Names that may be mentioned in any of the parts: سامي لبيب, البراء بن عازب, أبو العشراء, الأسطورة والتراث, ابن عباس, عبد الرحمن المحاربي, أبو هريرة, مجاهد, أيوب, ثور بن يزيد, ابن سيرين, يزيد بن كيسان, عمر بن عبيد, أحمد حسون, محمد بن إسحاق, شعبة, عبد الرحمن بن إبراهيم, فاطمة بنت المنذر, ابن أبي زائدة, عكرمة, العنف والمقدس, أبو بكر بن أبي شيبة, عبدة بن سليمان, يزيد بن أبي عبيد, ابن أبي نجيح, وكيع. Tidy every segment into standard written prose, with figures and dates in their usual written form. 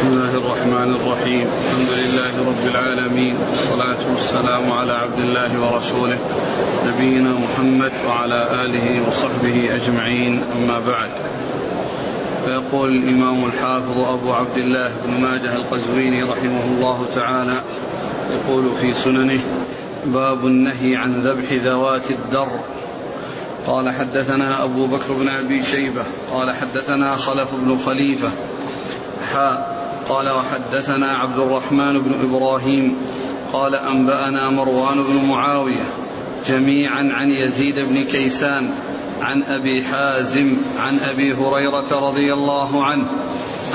بسم الله الرحمن الرحيم. الحمد لله رب العالمين، والصلاة والسلام على عبد الله ورسوله نبينا محمد وعلى آله وصحبه أجمعين، أما بعد. فيقول الإمام الحافظ أبو عبد الله بن ماجه القزويني رحمه الله تعالى، يقول في سننه: باب النهي عن ذبح ذوات الدر. قال: حدثنا أبو بكر بن أبي شيبة قال: حدثنا خلف بن خليفة قال: وحدثنا عبد الرحمن بن إبراهيم قال: أنبأنا مروان بن معاوية جميعا عن يزيد بن كيسان عن أبي حازم عن أبي هريرة رضي الله عنه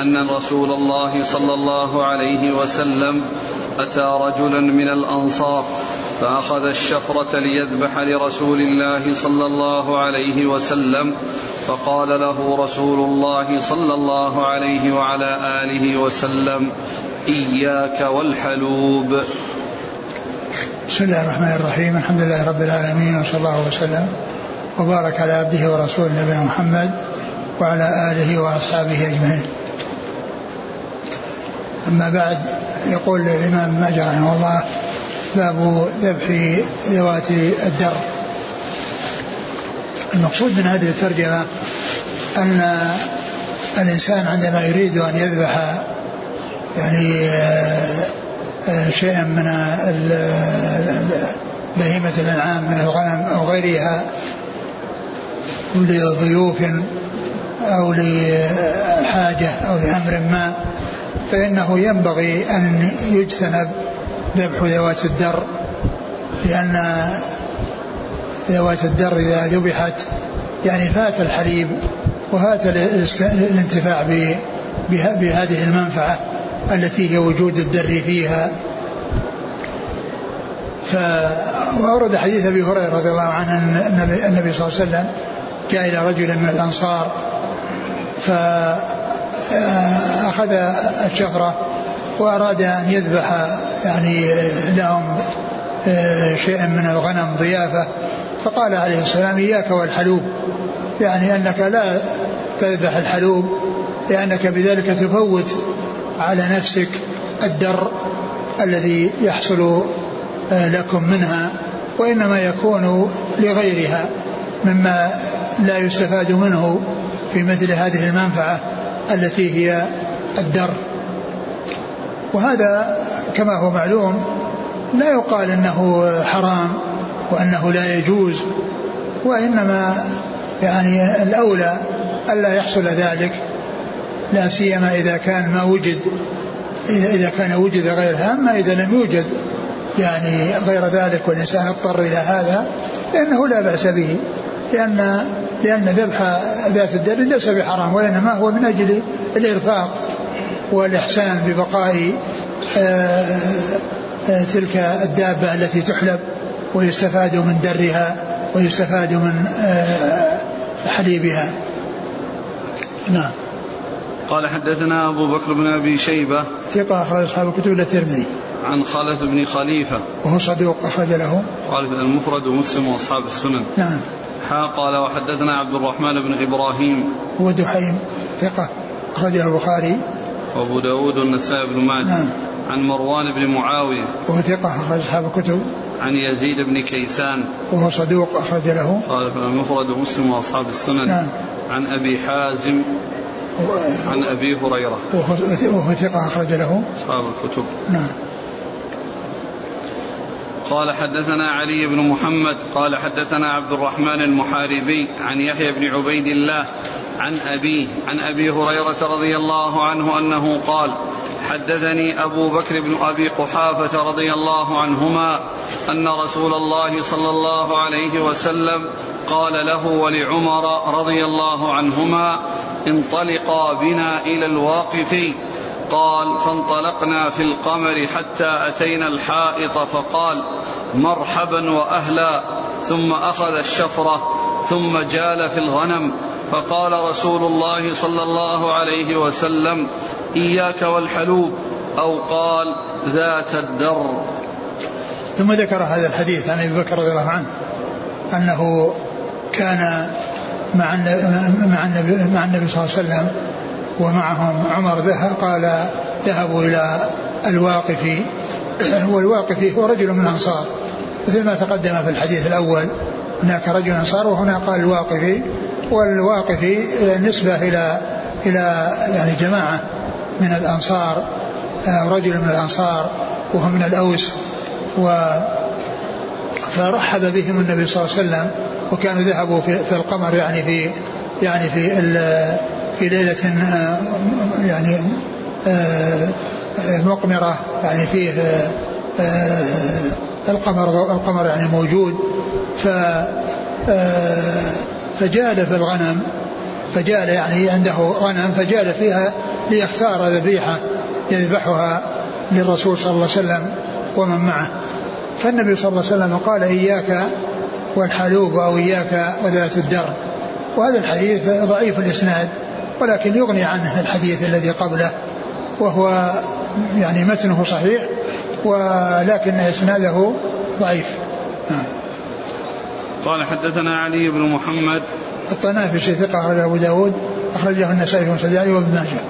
أن رسول الله صلى الله عليه وسلم أتى رجلا من الأنصار فأخذ الشفرة ليذبح لرسول الله صلى الله عليه وسلم، فقال له رسول الله صلى الله عليه وعلى آله وسلم: إياك والحلوب. بسم الله الرحمن الرحيم. الحمد لله رب العالمين، وصلى الله وسلم وبارك على عبده ورسوله نبينا محمد وعلى آله وأصحابه أجمعين، أما بعد. يقول الإمام ماجه رحمه الله: باب ذبح ذوات الدر. المقصود من هذه الترجمة أن الإنسان عندما يريد أن يذبح يعني شيئا من بهيمة الأنعام من الغنم أو غيرها لضيوف أو لحاجة أو لأمر ما، فإنه ينبغي أن يجتنب ذبح ذوات الدر، لأن ذوات الدر إذا ذبحت يعني فات الحليب وفات الانتفاع بهذه المنفعة التي هي وجود الدر فيها. وأورد حديث أبي هريرة رضي الله عنه أن النبي صلى الله عليه وسلم جاء إلى رجل من الأنصار فأخذ الشفرة وأراد أن يذبح يعني لهم شيئا من الغنم ضيافة، فقال عليه السلام: إياك والحلوب، يعني أنك لا تذبح الحلوب، لأنك بذلك تفوت على نفسك الدر الذي يحصل لكم منها، وإنما يكون لغيرها مما لا يستفاد منه في مثل هذه المنفعة التي هي الدر. وهذا كما هو معلوم لا يقال أنه حرام وأنه لا يجوز، وإنما يعني الأولى ألا يحصل ذلك، لا سيما إذا كان ما وجد، إذا كان وجد غيرها. أما إذا لم يوجد يعني غير ذلك والإنسان اضطر إلى هذا فإنه لا بأس به، لأن ذبح ذات الدر ليس بحرام، وإنما هو من أجل الإرفاق والإحسان ببقاء تلك الدابة التي تحلب ويستفاد من درها ويستفاد من حليبها. نعم. قال: حدثنا أبو بكر بن أبي شيبة ثقة أخرج أصحاب الكتب إلا الترمذي، عن خالد بن خليفة وهو صدوق أخرج له خالد المفرد ومسلم وأصحاب السنن. نعم. قال: وحدثنا عبد الرحمن بن إبراهيم هو دحيم ثقة أخرجه البخاري وأبو داود والنسائي بن ماجه. نعم. عن مروان بن معاوية وهو ثقة أخرج أصحاب الكتب، عن يزيد بن كيسان وهو صدوق أخرج له خالد المفرد ومسلم وأصحاب السنن. نعم. عن أبي حازم عن أبي هريرة وهو ثقة أخرج له أصحاب الكتب. نعم. قال: حدثنا علي بن محمد قال: حدثنا عبد الرحمن المحاربي عن يحيى بن عبيد الله عن أبيه عن أبي هريرة رضي الله عنه أنه قال: حدثني أبو بكر بن أبي قحافة رضي الله عنهما أن رسول الله صلى الله عليه وسلم قال له ولعمر رضي الله عنهما: انطلقا بنا إلى الواقف. قال: فانطلقنا في القمر حتى أتينا الحائط، فقال: مرحبا وأهلا، ثم أخذ الشفرة ثم جال في الغنم، فقال رسول الله صلى الله عليه وسلم: إياك والحلوب، أو قال: ذات الدر. ثم ذكر هذا الحديث عن أبي بكر رضي الله عنه أنه كان مع النبي صلى الله عليه وسلم ومعهم عمر ذهب قال ذهبوا إلى الواقفي، والواقفي هو رجل من الأنصار مثل ما تقدم في الحديث الأول، هناك رجل أنصار وهنا قال الواقفي، والواقفي نسبة إلى يعني جماعة من الأنصار، رجل من الأنصار وهم من الأوس، فرحب بهم النبي صلى الله عليه وسلم، وكانوا ذهبوا في القمر في ليلة يعني مقمرة، يعني فيه القمر يعني موجود، فجال في الغنم، فجال يعني عنده غنم فجال فيها ليختار ذبيحة يذبحها للرسول صلى الله عليه وسلم ومن معه. فالنبي صلى الله عليه وسلم قال إياك والحلوب أو إياك وذات الدر. وهذا الحديث ضعيف الإسناد، ولكن يغني عنه الحديث الذي قبله، وهو يعني متنه صحيح ولكن إسناده ضعيف. قال حدثنا علي بن محمد الطنافسي ثقة، أخرجه أبو داود، أخرجه النسائي والسدي وابن ماجه.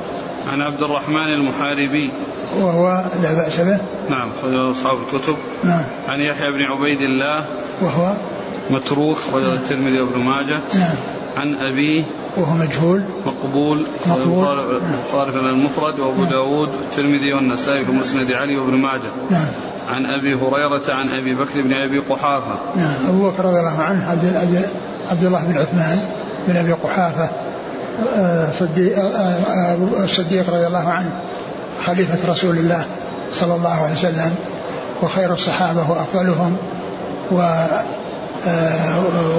عن عبد الرحمن المحاربي وهو لا بأس به، نعم، خذوا أصحاب الكتب. نعم. عن يحيى بن عبيد الله وهو متروك، خذوا الترمذي وابن ماجه. نعم. عن أبيه وهو مجهول مقبول خالف المفرد وابو داود والترمذي والنسائي ومسند علي وابن ماجه. نعم. عن أبي هريرة عن أبي بكر بن أبي قحافة. نعم. أبو بكر رضي الله عنه عبد الله بن عثمان بن أبي قحافة الصديق رضي الله عنه، خليفة رسول الله صلى الله عليه وسلم وخير الصحابة وأفضلهم،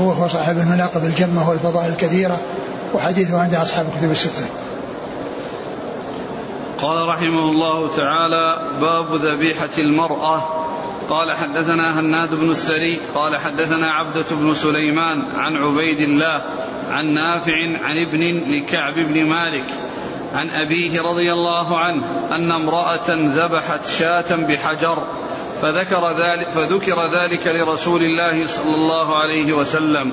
وهو صاحب المناقب الجمة والفضائل الكثيرة، وحديثه عند أصحاب الكتب الستة. قال رحمه الله تعالى: باب ذبيحة المرأة. قال حدثنا هناد بن السري قال حدثنا عبدة بن سليمان عن عبيد الله عن نافع عن ابن لكعب بن مالك عن أبيه رضي الله عنه أن امرأة ذبحت شاة بحجر فذكر ذلك لرسول الله صلى الله عليه وسلم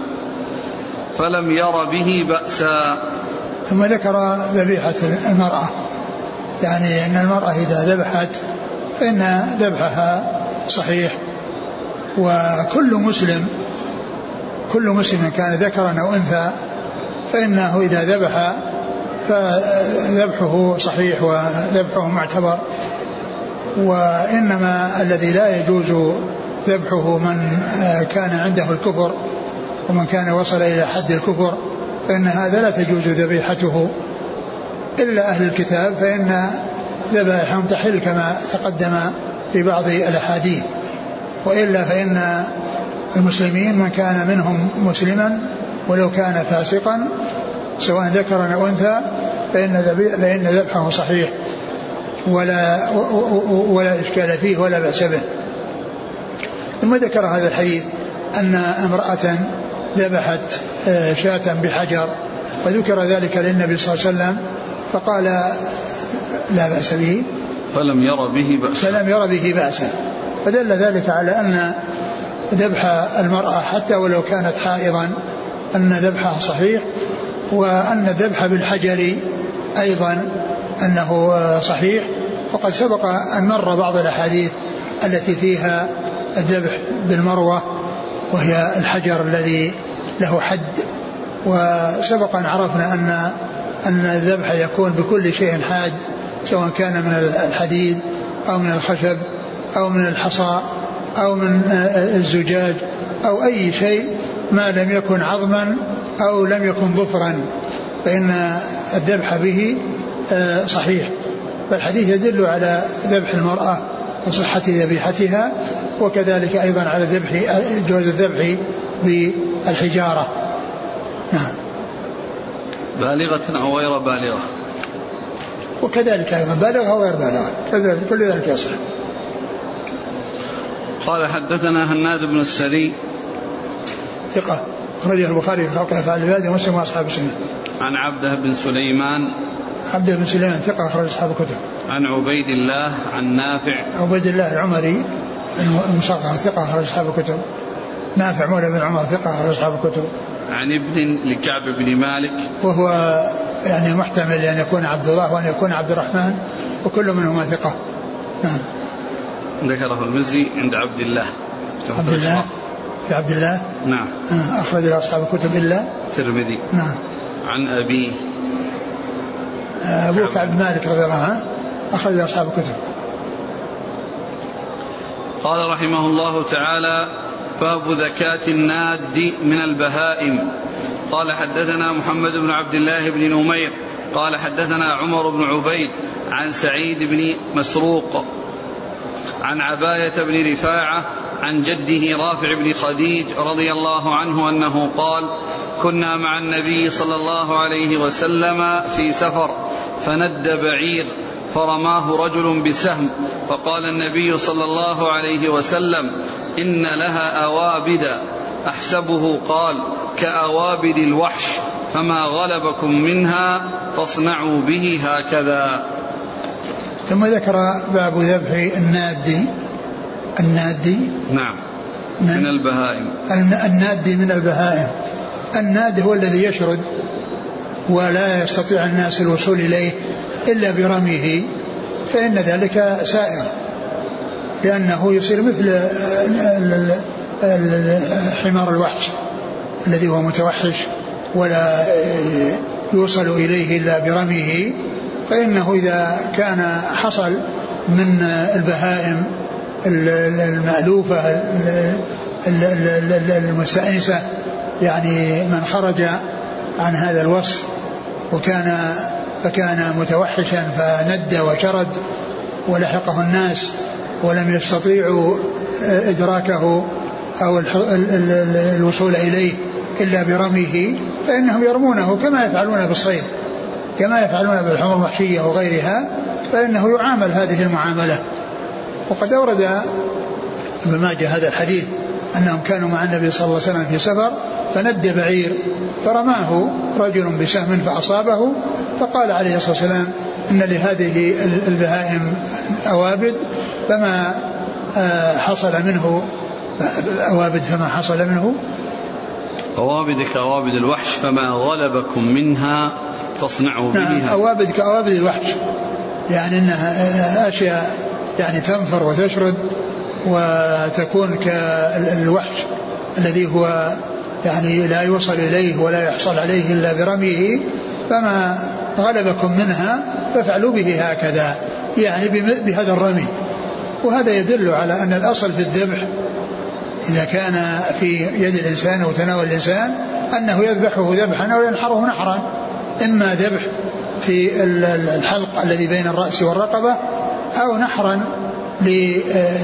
فلم ير به بأسا. ثم ذكر ذبيحة المرأة، يعني أن المرأة إذا ذبحت فإن ذبحها صحيح، وكل مسلم كان ذكرا أو أنثى فإنه إذا ذبح فذبحه صحيح وذبحه معتبر، وإنما الذي لا يجوز ذبحه من كان عنده الكفر ومن كان وصل إلى حد الكفر، فإن هذا لا تجوز ذبيحته إلا أهل الكتاب، فإن ذبائحهم تحل كما تقدم في بعض الأحاديث، وإلا فإن المسلمين من كان منهم مسلما ولو كان فاسقا سواء ذكر أو أنثى فإن ذبحه صحيح ولا إشكال فيه ولا بأس به. ثم ذكر هذا الحديث أن امرأة ذبحت شاة بحجر وذكر ذلك للنبي صلى الله عليه وسلم فقال لا بأس به فلم ير به بأسا، فدل ذلك على أن ذبح المرأة حتى ولو كانت حائضا أن ذبحها صحيح، وأن الذبح بالحجر أيضا أنه صحيح، وقد سبق أن مر بعض الأحاديث التي فيها الذبح بالمروة وهي الحجر الذي له حد، وسبق أن عرفنا أن الذبح يكون بكل شيء حاد سواء كان من الحديد أو من الخشب أو من الحصى أو من الزجاج أو أي شيء ما لم يكن عظما أو لم يكن ظفرا، فإن الذبح به صحيح. فالحديث يدل على ذبح المرأة وصحة ذبيحتها، وكذلك أيضا على جواز الذبح بالحجارة. نعم. بالغة أو غير بالغة، وكذلك أيضا بالغة أو غير بالغة، كل ذلك يصح. قال حدثنا هناد بن السري ثقة، أخرجه البخاري في خلق أفعال العباد ومسلم وأصحاب السنة. عن عبده بن سليمان ثقة، أخرج أصحاب الكتب. عن عبيد الله عن نافع، عبيد الله العمري المصغر ثقة، أخرج أصحاب الكتب. نافع مولى بن عمر ثقة على أصحاب الكتب. عن ابن لكعب بن مالك وهو يعني محتمل أن يكون عبد الله وأن يكون عبد الرحمن وكل منهما ثقة. نعم. ذكره المزي عند عبد الله. عبد الله في عبد الله. نعم. أخرج له أصحاب الكتب إلا الترمذي. نعم. عن أبيه أبو بكر بن مالك رضي الله عنه أخرج له أصحاب الكتب. قال رحمه الله تعالى: باب ذكاة الناد من البهائم. قال حدثنا محمد بن عبد الله بن نمير قال حدثنا عمر بن عبيد عن سعيد بن مسروق عن عباية بن رفاعة عن جده رافع بن خديج رضي الله عنه أنه قال: كنا مع النبي صلى الله عليه وسلم في سفر فند بعير فرماه رجل بسهم، فقال النبي صلى الله عليه وسلم: إن لها أوابد أحسبه قال كأوابد الوحش، فما غلبكم منها فاصنعوا به هكذا. ثم ذكر باب ذبح النادي نعم من البهائم. النادي من البهائم، الناد هو الذي يشرد ولا يستطيع الناس الوصول إليه إلا برميه، فإن ذلك سائر لأنه يصير مثل حمار الوحش الذي هو متوحش ولا يوصل إليه إلا برميه، فإنه إذا كان حصل من البهائم المألوفة المستأنسة يعني من خرج عن هذا الوصف فكان متوحشا فند وشرد ولحقه الناس ولم يستطيعوا إدراكه أو الوصول إليه إلا برميه، فإنهم يرمونه كما يفعلون بالصيد كما يفعلون بالحمر المحشية وغيرها، فإنه يعامل هذه المعاملة. وقد أورد ابن ماجه هذا الحديث أنهم كانوا مع النبي صلى الله عليه وسلم في سفر فند بعير فرماه رجل بسهم فأصابه، فقال عليه الصلاة والسلام: إن لهذه البهائم أوابد فما حصل منه أوابد فما حصل منه أوابد كأوابد الوحش فما غلبكم منها فاصنعوا بها. أوابد كأوابد الوحش يعني أنها أشياء يعني تنفر وتشرد وتكون كالوحش الذي هو يعني لا يوصل إليه ولا يحصل عليه إلا برميه، فما غلبكم منها فافعلوا به هكذا يعني بهذا الرمي. وهذا يدل على أن الأصل في الذبح إذا كان في يد الإنسان أو تناول الإنسان أنه يذبحه ذبحا أو ينحره نحرا، إما ذبح في الحلق الذي بين الرأس والرقبة أو نحرا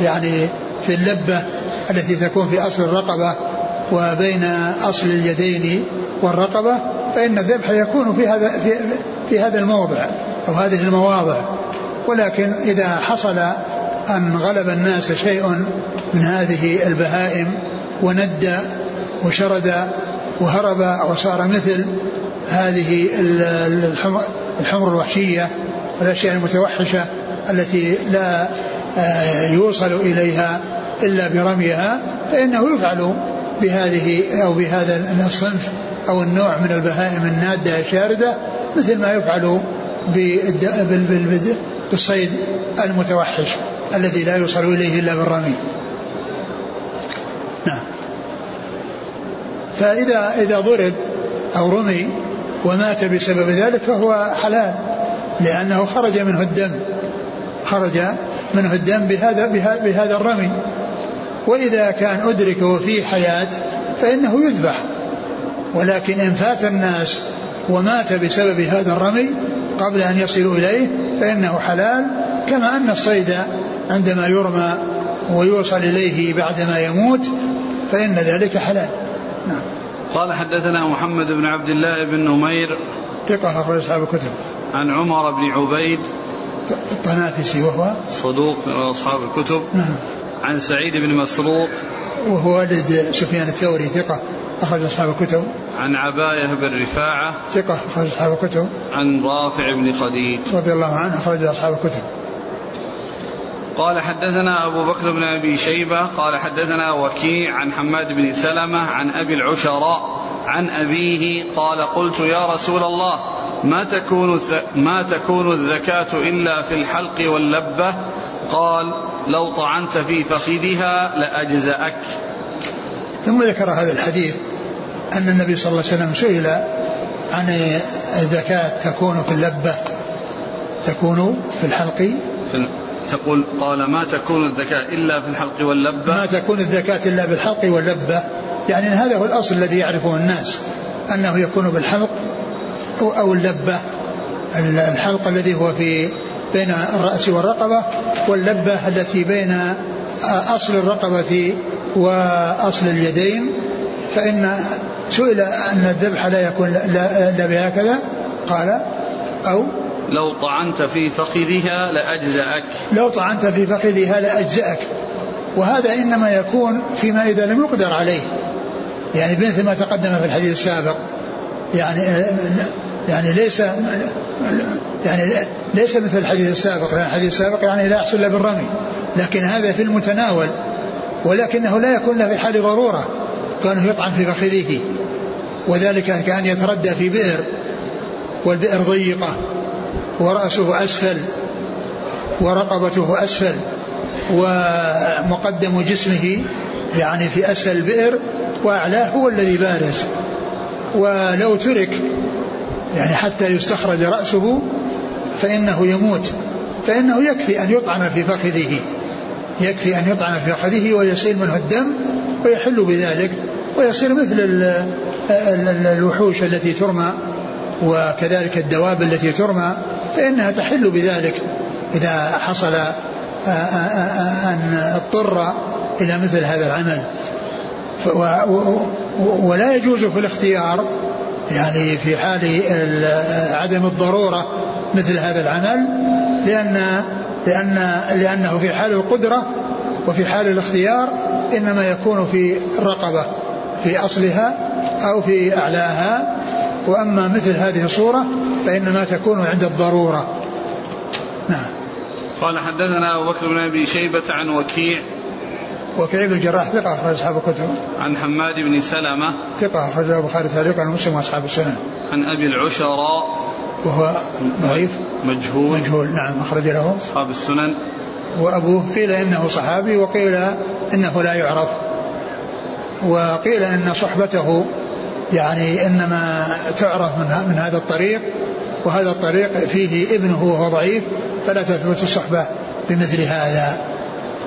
يعني في اللبة التي تكون في أصل الرقبة وبين أصل اليدين والرقبة، فإن الذبح يكون في هذا الموضع أو هذه المواضع. ولكن إذا حصل أن غلب الناس شيء من هذه البهائم وندى وشرد وهرب وصار مثل هذه الحمر الوحشية والأشياء المتوحشة التي لا يوصل إليها إلا برميها، فإنه يفعل بهذه أو بهذا الصنف أو النوع من البهائم النادة الشاردة مثل ما يفعل بالصيد المتوحش الذي لا يوصل إليه إلا بالرمي. نعم. فإذا ضرب أو رمي ومات بسبب ذلك فهو حلال لأنه خرج منه الدم بهذا الرمي. وإذا كان أدرك وفيه حياة فإنه يذبح، ولكن إن فات الناس ومات بسبب هذا الرمي قبل أن يصلوا إليه فإنه حلال، كما أن الصيد عندما يرمى ويوصل إليه بعدما يموت فإن ذلك حلال. نعم. قال حدثنا محمد بن عبد الله بن نمير ثقة أخرج أصحاب الكتب. عن عمر بن عبيد الطنافسي وهو صدوق من أصحاب الكتب. نعم. عن سعيد بن مسروق وهو والد سفيان الثوري ثقة أخرج أصحاب الكتب. عن عباية بن رفاعة ثقة أخرج أصحاب الكتب. عن رافع بن خديج رضي الله عنه أخرج أصحاب الكتب. قال حدثنا أبو بكر بن أبي شيبة قال حدثنا وكيع عن حماد بن سلمة عن أبي العشراء عن أبيه قال قلت يا رسول الله ما تكون الذكاة إلا في الحلق واللبة؟ قال لو طعنت في فخذها لأجزأك. ثم ذكر هذا الحديث أن النبي صلى الله عليه وسلم سئل عن الذكاة تكون في اللبة تكون في الحلق تقول قال ما تكون الذكاة إلا في الحلق واللبة ما تكون الذكاة إلا بالحلق واللبة, يعني هذا هو الأصل الذي يعرفه الناس أنه يكون بالحلق أو اللبة. الحلق الذي هو في بين الرأس والرقبة, واللبة التي بين أصل الرقبة وأصل اليدين. فإن سئل أن الذبح لا يكون إلا بهكذا قال أو لو طعنت في فخذها لأجزأك, لو طعنت في فخذها لأجزأك, وهذا إنما يكون فيما إذا لم يقدر عليه, يعني مثل ما تقدم في الحديث السابق, يعني ليس مثل الحديث السابق, لأن الحديث السابق يعني لا يحصل إلا بالرمي, لكن هذا في المتناول, ولكنه لا يكون له في حال ضرورة كانه يطعن في فخذه, وذلك كان يتردى في بئر والبئر ضيقة ورأسه أسفل ورقبته أسفل ومقدم جسمه يعني في أسفل البئر وأعلاه هو الذي بارز, ولو ترك يعني حتى يستخرج رأسه فإنه يموت, فإنه يكفي أن يطعن في فخذه, يكفي أن يطعن في فخذه ويسيل منه الدم ويحل بذلك ويصير مثل الوحوش التي ترمى وكذلك الدواب التي ترمى, فإنها تحل بذلك إذا حصل أن اضطر إلى مثل هذا العمل. ولا يجوز في الاختيار يعني في حال عدم الضرورة مثل هذا العمل, لأنه في حال القدرة, وفي حال الاختيار إنما يكون في الرقبة في أصلها أو في أعلاها, وأما مثل هذه الصورة فإنما تكون عند الضرورة. نعم. قال حدثنا أبو بكر بن أبي شيبة عن وكيع, وكيع بن الجراح ثقة أخرج أصحاب الكتب, عن حماد بن سلمة ثقة أخرج البخاري تعليقا ومسلم وأصحاب السنن, عن أبي العشراء وهو ضعيف مجهول نعم أخرج له أصحاب السنن, وأبوه قيل إنه صحابي وقيل إنه لا يعرف, وقيل إن صحبته يعني إنما تعرف من هذا الطريق, وهذا الطريق فيه ابنه وهو ضعيف فلا تثبت الصحبة بمثل هذا,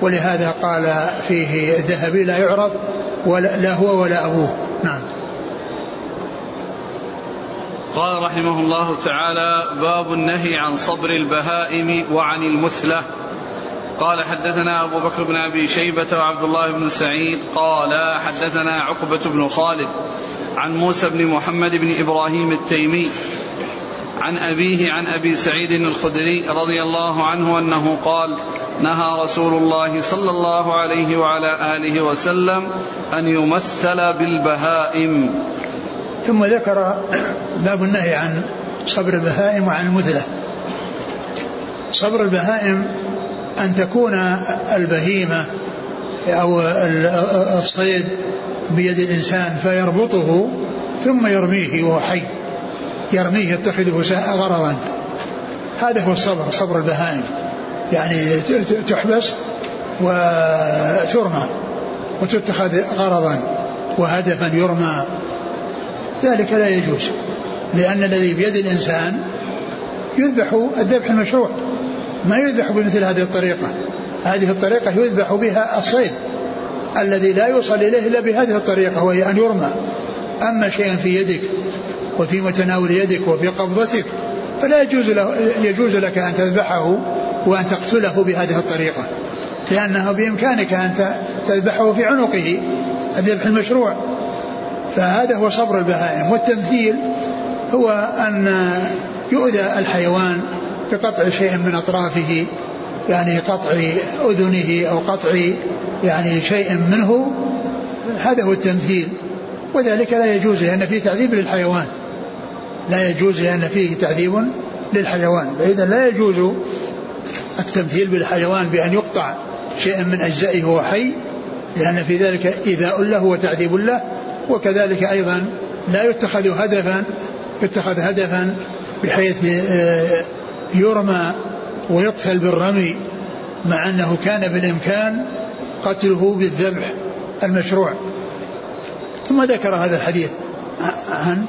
ولهذا قال فيه الذهبي لا يعرف لا هو ولا أبوه. نعم. قال رحمه الله تعالى باب النهي عن صبر البهائم وعن المثلة. قال حدثنا أبو بكر بن أبي شيبة وعبد الله بن سعيد قال حدثنا عقبة بن خالد عن موسى بن محمد بن إبراهيم التيمي عن أبيه عن أبي سعيد الخدري رضي الله عنه أنه قال نهى رسول الله صلى الله عليه وعلى آله وسلم أن يمثل بالبهائم. ثم ذكر باب النهي عن صبر البهائم وعن المثلة. صبر البهائم أن تكون البهيمة أو الصيد بيد الإنسان فيربطه ثم يرميه وهو حي, يرميه يتخذه غرضا, هذا هو الصبر, صبر البهائم, يعني تحبس وترمى وتتخذ غرضا وهدفا يرمى, ذلك لا يجوز, لأن الذي بيد الإنسان يذبح الذبح المشروع, ما يذبح بمثل هذه الطريقة. هذه الطريقة يذبح بها الصيد الذي لا يوصل إليه إلا بهذه الطريقة, وهي أن يرمى. أما شيء في يدك وفي متناول يدك وفي قبضتك فلا يجوز لك أن تذبحه وأن تقتله بهذه الطريقة, لأنه بإمكانك أن تذبحه في عنقه الذبح المشروع. فهذا هو صبر البهائم. والتمثيل هو أن يؤذى الحيوان بقطع شيء من أطرافه, يعني قطع أذنه أو قطع يعني شيء منه, هذا هو التمثيل, وذلك لا يجوز لأن فيه تعذيب للحيوان, لا يجوز لأن فيه تعذيب للحيوان. فإذا لا يجوز التمثيل بالحيوان بأن يقطع شيئا من أجزائه وهو حي, لأن في ذلك إيذاء له وتعذيب له, وكذلك أيضا لا يتخذ هدفا بحيث يرمى ويقتل بالرمي, مع أنه كان بالإمكان قتله بالذبح المشروع. ثم ذكر هذا الحديث عن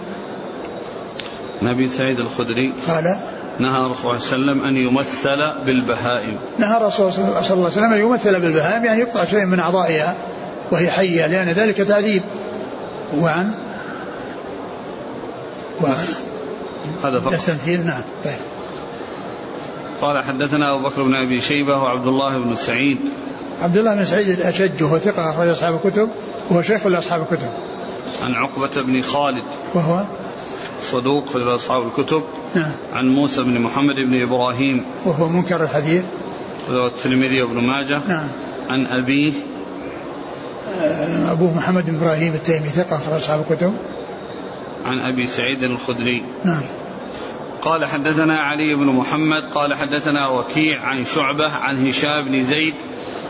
أبي سعيد الخدري قال نهى رسول الله صلى الله عليه وسلم أن يمثل بالبهائم, نهى رسول الله صلى الله عليه وسلم أن يمثل بالبهائم, يعني يقطع شيء من أعضائها وهي حية لأن ذلك تعذيب. وعن هذا فقط التمثيل. نعم. طيب. قال حدثنا أبو بكر بن أبي شيبة وعبد الله بن سعيد. عبد الله بن سعيد الأشج وهو ثقة أخرج أصحاب الكتب, وهو شيخ لأصحاب الكتب. عن عقبة بن خالد وهو صدوق أخرج أصحاب الكتب. نعم. عن موسى بن محمد بن إبراهيم وهو منكر الحديث أخرج الترمذي وابن ماجه. نعم. عن أبيه أبوه محمد بن إبراهيم التيمي ثقة أخرج أصحاب الكتب. عن أبي سعيد الخدري. نعم. قال حدثنا علي بن محمد قال حدثنا وكيع عن شعبة عن هشام بن زيد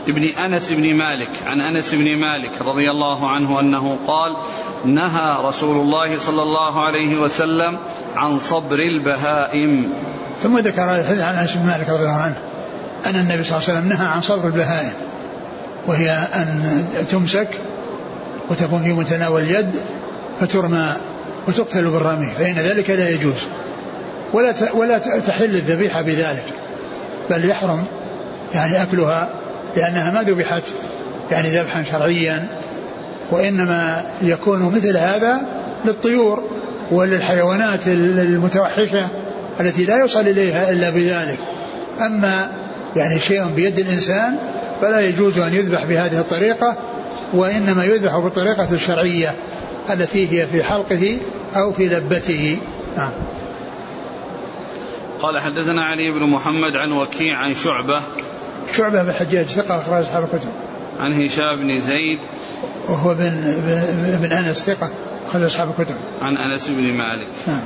ابن أنس بن مالك عن أنس بن مالك رضي الله عنه أنه قال نهى رسول الله صلى الله عليه وسلم عن صبر البهائم. ثم ذكر عن أنس بن مالك رضي الله عنه أن النبي صلى الله عليه وسلم نهى عن صبر البهائم, وهي أن تمسك وتكون في متناول اليد فترمى وتقتل بالرمي, فإن ذلك لا يجوز, ولا تحل الذبيحة بذلك, بل يحرم يعني أكلها لأنها ما ذبحت يعني ذبحا شرعيا, وإنما يكون مثل هذا للطيور وللحيوانات المتوحشة التي لا يوصل إليها إلا بذلك. أما يعني شيء بيد الإنسان فلا يجوز أن يذبح بهذه الطريقة, وإنما يذبح بالطريقة الشرعية التي هي في حلقه أو في لبته. نعم. قال حدثنا علي بن محمد عن وكيع عن شعبة. شعبة بن حجاج ثقة أخرج أصحاب الكتب. عن هشام بن زيد وهو بن أنس ثقة أخرج أصحاب الكتب. عن أنس بن مالك. نعم.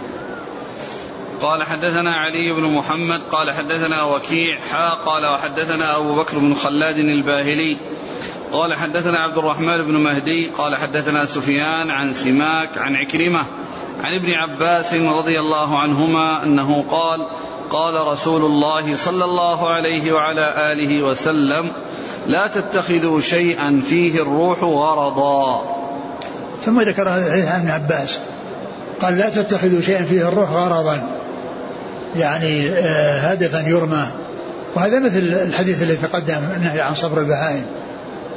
قال حدثنا علي بن محمد قال حدثنا وكيع قال وحدثنا أبو بكر بن خلاد الباهلي قال حدثنا عبد الرحمن بن مهدي قال حدثنا سفيان عن سماك عن عكرمة عن ابن عباس رضي الله عنهما أنه قال قال رسول الله صلى الله عليه وعلى آله وسلم لا تتخذوا شيئا فيه الروح غرضا. ثم ذكر هذا عن ابن عباس قال لا تتخذوا شيئا فيه الروح غرضا, يعني هدفا يرمى, وهذا مثل الحديث الذي تقدم النهي عن صبر البهائم,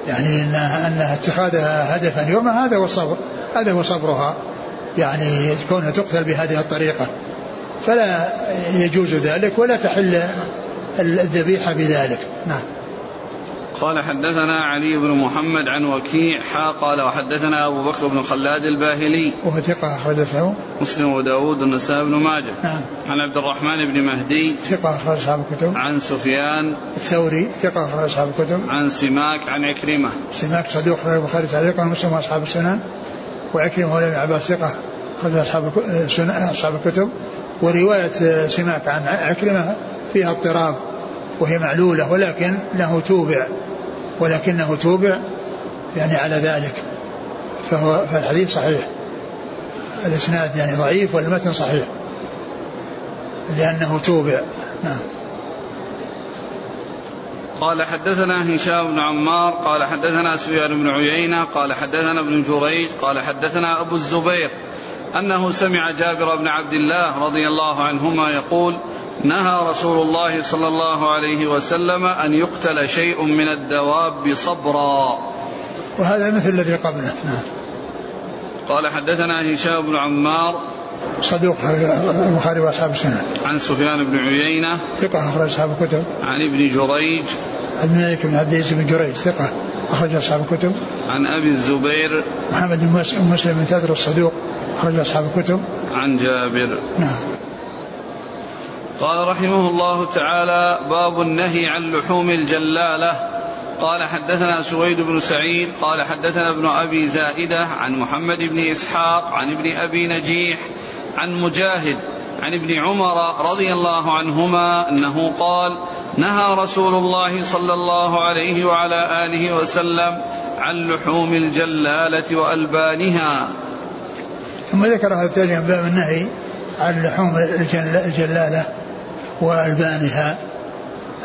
يعني أنها اتخاذها هدفا يرمى هذا هو الصبر, هذا هو صبرها, يعني كونها تقتل بهذه الطريقة فلا يجوز ذلك ولا تحل الذبيحة بذلك. نعم. قال حدثنا علي بن محمد عن وكيع قال وحدثنا أبو بكر بن خلاد الباهلي وهو ثقة أخرجه مسلم وداود والنسائي بن ماجه. نعم. عن عبد الرحمن بن مهدي ثقة أخرج أصحاب الكتب. عن سفيان الثوري ثقة أخرج أصحاب الكتب. عن سماك عن عكرمة. سماك صدوق أخرج البخاري تعليقا ومسلم وأصحاب السنن, وعكرمة ولم يعبأ ثقة أخرج أصحاب الكتب. ورواية سماك عن عكرمة فيها اضطراب وهي معلولة, ولكنه توبع يعني على ذلك, فالحديث صحيح, الإسناد يعني ضعيف والمتن صحيح لأنه توبع. نعم. قال حدثنا هشام بن عمار قال حدثنا سفيان بن عيينة قال حدثنا ابن جريج قال حدثنا أبو الزبير أنه سمع جابر بن عبد الله رضي الله عنهما يقول نهى رسول الله صلى الله عليه وسلم أن يقتل شيء من الدواب صبرا, وهذا مثل الذي قبله. نعم. قال حدثنا هشام بن عمار صدوق البخاري وأصحاب السنة. عن سفيان بن عيينة ثقة أخرج أصحاب الكتب. عن ابن جريج عبد العزيز بن جريج ثقة أخرج أصحاب الكتب. عن أبي الزبير محمد بن مسلم بن تدر الصدوق أخرج أصحاب الكتب. عن جابر. نعم. قال رحمه الله تعالى باب النهي عن لحوم الجلالة. قال حدثنا سويد بن سعيد قال حدثنا ابن أبي زائدة عن محمد بن إسحاق عن ابن أبي نجيح عن مجاهد عن ابن عمر رضي الله عنهما أنه قال نهى رسول الله صلى الله عليه وعلى آله وسلم عن لحوم الجلالة وألبانها. ثم ذكر هذا الثاني من باب النهي عن لحوم الجلالة وألبانها.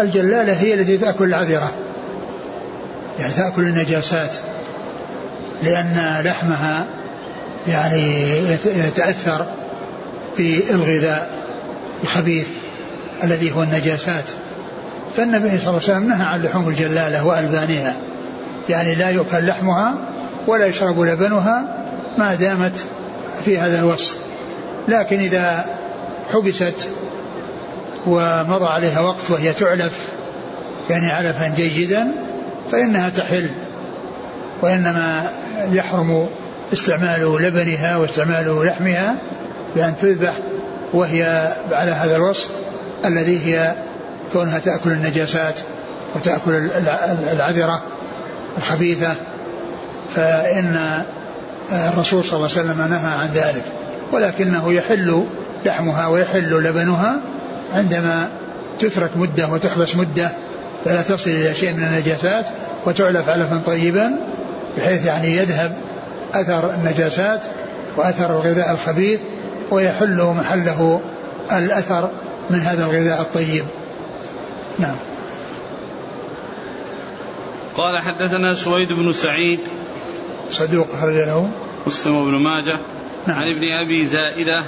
الجلالة هي التي تأكل العذرة، يعني تأكل النجاسات، لأن لحمها يعني يتأثر بالغذاء الخبيث الذي هو النجاسات. فالنبي صلى الله عليه وسلم نهى عن لحوم الجلالة وألبانها، يعني لا يؤكل لحمها ولا يشرب لبنها ما دامت في هذا الوصف. لكن إذا حبست ومضى عليها وقت وهي تعلف، يعني علفا جيدا، فإنها تحل، وإنما يحرم استعمال لبنها واستعمال لحمها بأن تذبح وهي على هذا الوصف الذي هي كونها تأكل النجاسات وتأكل العذرة الخبيثة. فإن الرسول صلى الله عليه وسلم نهى عن ذلك، ولكنه يحل لحمها ويحل لبنها عندما تترك مدة وتحبس مدة فلا تصل إلى شيء من النجاسات، وتعلف علفا طيبا بحيث يعني يذهب أثر النجاسات وأثر الغذاء الخبيث، ويحل محله الأثر من هذا الغذاء الطيب. نعم. قال حدثنا سويد بن سعيد صدوق أخرج له مسلم بن ماجه. نعم. عن ابن أبي زائدة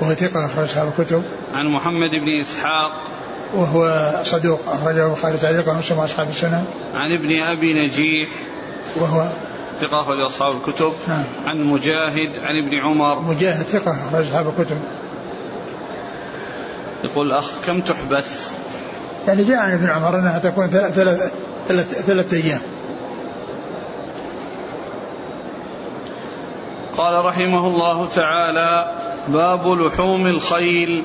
وهو ثقة أخرج أصحاب الكتب. عن محمد بن إسحاق وهو صدوق أخرجه خالد تعليقا مسلم أصحاب السنة. عن ابن أبي نجيح وهو ثقة أخرج أصحاب الكتب. نعم. عن مجاهد عن ابن عمر. مجاهد ثقة أخرج أصحاب الكتب. يقول أخ كم تحبس؟ يعني جاء عن ابن عمر أنها تكون ثلاثة أيام. قال رحمه الله تعالى باب لحوم الخيل.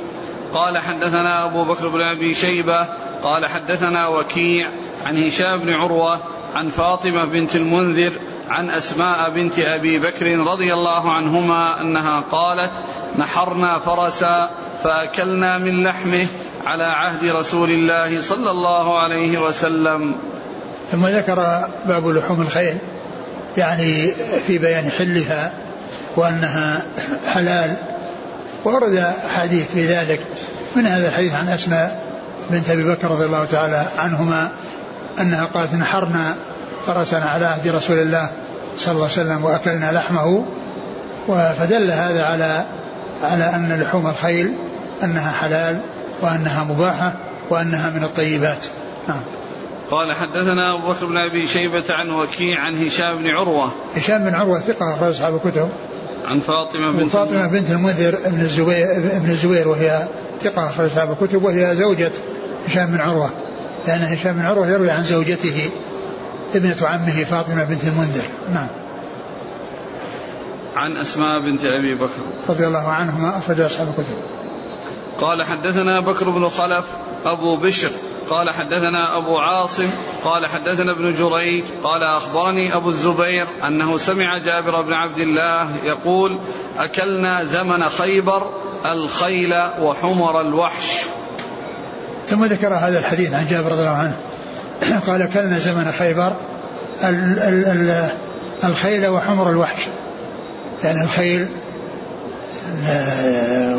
قال حدثنا أبو بكر بن أبي شيبة قال حدثنا وكيع عن هشام بن عروة عن فاطمة بنت المنذر عن أسماء بنت أبي بكر رضي الله عنهما أنها قالت نحرنا فرسا فأكلنا من لحمه على عهد رسول الله صلى الله عليه وسلم. ثم ذكر باب لحوم الخيل، يعني في بيان حلها وأنها حلال. وورد حديث في ذلك، من هذا الحديث عن أسماء بنت أبي بكر رضي الله تعالى عنهما أنها قالت نحرنا فرسنا على عهد رسول الله صلى الله عليه وسلم وأكلنا لحمه. فدل هذا على أن لحوم الخيل أنها حلال وأنها مباحة وأنها من الطيبات. قال حدثنا أبو بكر بن أبي شيبة عن وكيع عن هشام بن عروة. هشام بن عروة ثقة أخرج أصحاب الكتب. عن فاطمة بنت المنذر ابن الزبير وهي ثقة أخرج أصحاب الكتب، وهي زوجة هشام بن عروة، لأن هشام بن عروة يروي عن زوجته ابنة عمه فاطمة بنت المنذر. نعم. عن أسماء بنت أبي بكر رضي الله عنهما أخرج أصحاب الكتب. قال حدثنا بكر بن خلف أبو بشر قال حدثنا أبو عاصم قال حدثنا ابن جريج قال أخبرني أبو الزبير أنه سمع جابر بن عبد الله يقول أكلنا زمن خيبر الخيل وحمر الوحش. ثم ذكر هذا الحديث عن جابر رضي الله عنه قال أكلنا زمن خيبر الخيل وحمر الوحش، يعني الخيل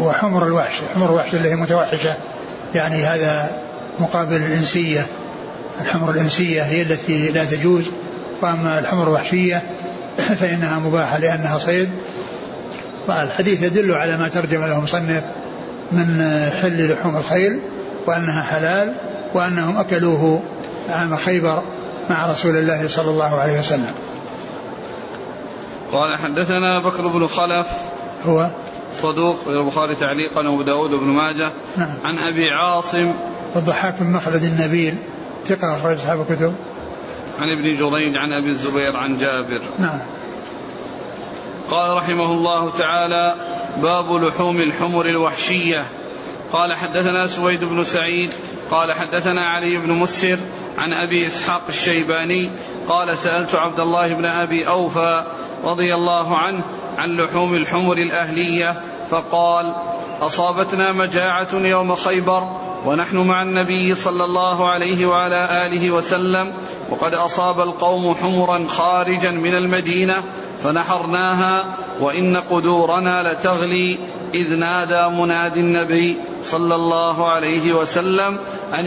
وحمر الوحش. حمر الوحش اللي هي متوحشة، يعني هذا مقابل الإنسية. الحمر الإنسية هي التي لا تجوز، وأما الحمر الوحشية فإنها مباحة لأنها صيد. والحديث يدل على ما ترجم له مصنف من حل لحوم الخيل وأنها حلال، وأنهم أكلوه عام خيبر مع رسول الله صلى الله عليه وسلم. قال حدثنا بكر بن خلف هو صدوق البخاري تعليقا وابو داود وابن ماجه. نعم. عن أبي عاصم والضحاك بن مخلد النبيل ثقة أخرج أصحاب الكتب. عن ابن جريج عن أبي الزبير عن جابر. نعم. قال رحمه الله تعالى باب لحوم الحمر الوحشية. قال حدثنا سويد بن سعيد قال حدثنا علي بن مسهر عن أبي إسحاق الشيباني قال سألت عبد الله بن أبي أوفى رضي الله عنه عن لحوم الحمر الأهلية فقال أصابتنا مجاعة يوم خيبر ونحن مع النبي صلى الله عليه وعلى آله وسلم، وقد أصاب القوم حمرا خارجا من المدينة فنحرناها وإن قدورنا لتغلي، إذ نادى منادي النبي صلى الله عليه وسلم أن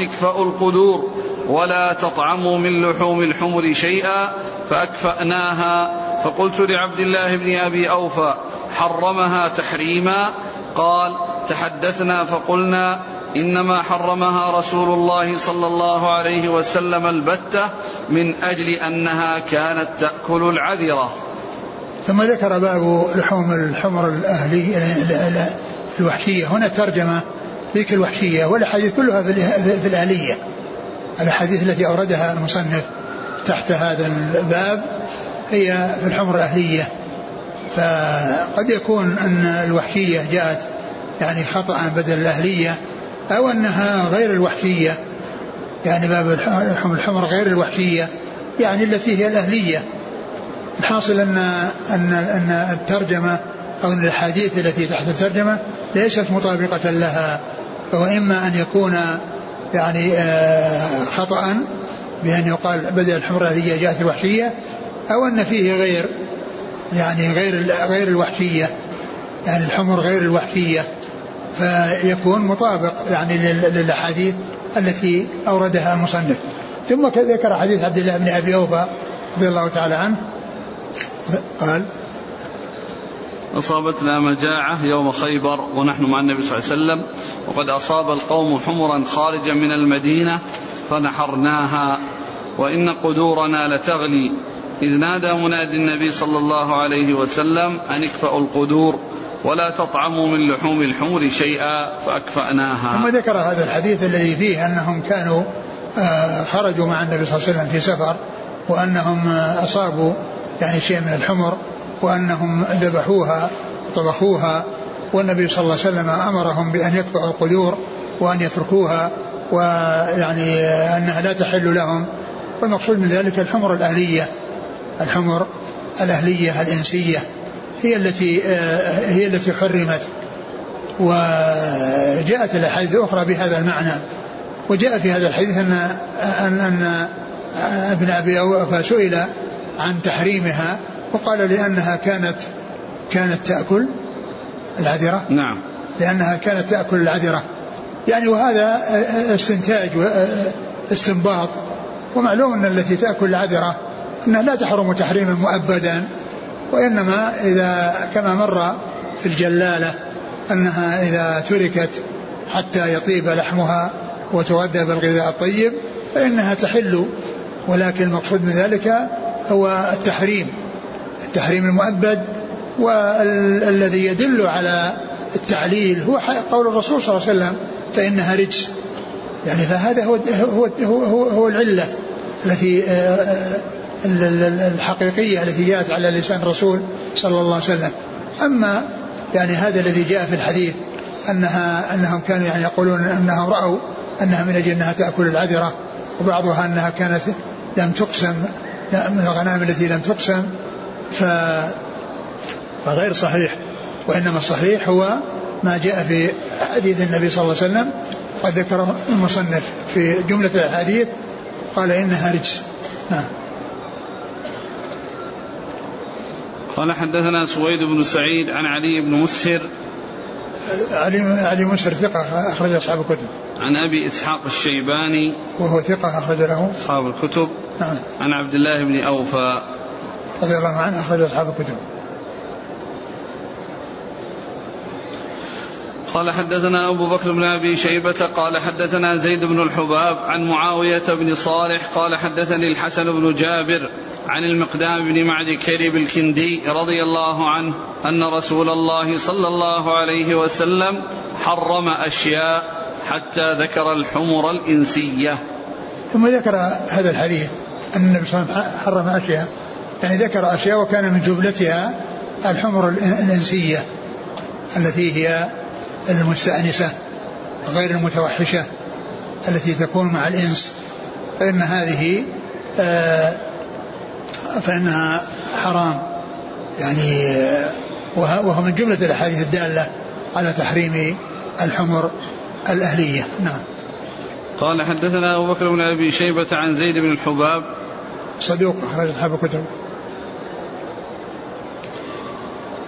اكفأوا القدور ولا تطعموا من لحوم الحمر شيئا، فأكفأناها. فقلت لعبد الله بن أبي أوفى حرمها تحريما؟ قال تحدثنا فقلنا إنما حرمها رسول الله صلى الله عليه وسلم البتة من أجل أنها كانت تأكل العذرة. ثم ذكر باب لحوم الحمر الأهلي الوحشية، هنا ترجمة ذيك الوحشية، والأحاديث كلها في الأهلية، الأحاديث التي أوردها المصنف تحت هذا الباب هي في الحمر الأهلية. فقد يكون أن الوحشية جاءت يعني خطأ بدل الأهلية، أو أنها غير الوحشية، يعني باب الحمر غير الوحشية يعني التي هي الأهلية. الحاصل أن الترجمة أو الحديث التي تحت الترجمة ليست مطابقة لها، وإما أن يكون يعني خطأ بأن يقال بدأ الحمر الأهلية جاءت الوحشية، أو أن فيه غير يعني غير الوحشية، يعني الحمر غير الوحشية، فيكون مطابق يعني للأحاديث التي أوردها المصنف. ثم ذكر حديث عبد الله بن أبي أوفى رضي الله تعالى عنه قال أصابتنا مجاعة يوم خيبر ونحن مع النبي صلى الله عليه وسلم، وقد أصاب القوم حمرا خارجا من المدينة فنحرناها وإن قدورنا لتغلي، إذ نادى منادي النبي صلى الله عليه وسلم أن اكفأوا القدور ولا تطعموا من لحوم الحمر شيئا، فأكفأناها. ثم ذكر هذا الحديث الذي فيه أنهم كانوا خرجوا مع النبي صلى الله عليه وسلم في سفر، وأنهم أصابوا يعني شيء من الحمر، وأنهم ذبحوها طبخوها، والنبي صلى الله عليه وسلم أمرهم بأن يكفأوا القدور وأن يتركوها، ويعني أنها لا تحل لهم. والمقصود من ذلك الحمر الأهلية، الحمر الأهلية الإنسية هي التي حرمت. وجاءت الأحاديث الأخرى بهذا المعنى، وجاء في هذا الحديث أن ابن أبي أوفى سئل عن تحريمها وقال لأنها كانت تأكل العذرة. نعم، لأنها كانت تأكل العذرة يعني، وهذا استنتاج واستنباط، ومعلوم أن التي تأكل العذرة أنها لا تحرم تحريما مؤبدا، وإنما إذا كما مر في الجلالة أنها إذا تركت حتى يطيب لحمها وتغذى بالغذاء الطيب فإنها تحل، ولكن المقصود من ذلك هو التحريم المؤبد. والذي يدل على التعليل هو قول الرسول صلى الله عليه وسلم فإنها رجس، يعني فهذا هو العلة التي الحقيقية التي جاءت على لسان الرسول صلى الله عليه وسلم. أما يعني هذا الذي جاء في الحديث أنهم كانوا يعني يقولون أنهم رأوا أنها من أجل أنها تأكل العذرة، وبعضها أنها كانت لم تقسم من الغنائم التي لم تقسم، فغير صحيح. وإنما الصحيح هو ما جاء في حديث النبي صلى الله عليه وسلم، قد ذكره المصنف في جملة الحديث قال إنها رجس. قال حدثنا سويد بن سعيد عن علي بن مسهر. علي مسهر ثقة أخرج أصحاب الكتب. عن أبي إسحاق الشيباني وهو ثقة أخرج له أصحاب الكتب. نعم. عن عبد الله بن أوفى رضي الله عنه أخرج أصحاب الكتب. قال حدثنا أبو بكر بن أبي شيبة قال حدثنا زيد بن الحباب عن معاوية بن صالح قال حدثني الحسن بن جابر عن المقدام بن معد كريب الكندي رضي الله عنه أن رسول الله صلى الله عليه وسلم حرم أشياء حتى ذكر الحمر الإنسية. ثم ذكر هذا الحديث أن النبي صلى الله عليه وسلم حرم أشياء، يعني ذكر أشياء وكان من جملتها الحمر الإنسية التي هي المستأنسة غير المتوحشة التي تكون مع الإنس، فإن هذه فإنها حرام يعني، وهو من جملة الأحاديث الدالة على تحريم الحمر الأهلية. نعم. قال حدثنا أبو بكر بن أبي شيبة عن زيد بن الحباب صدوق أخرج أصحاب الكتب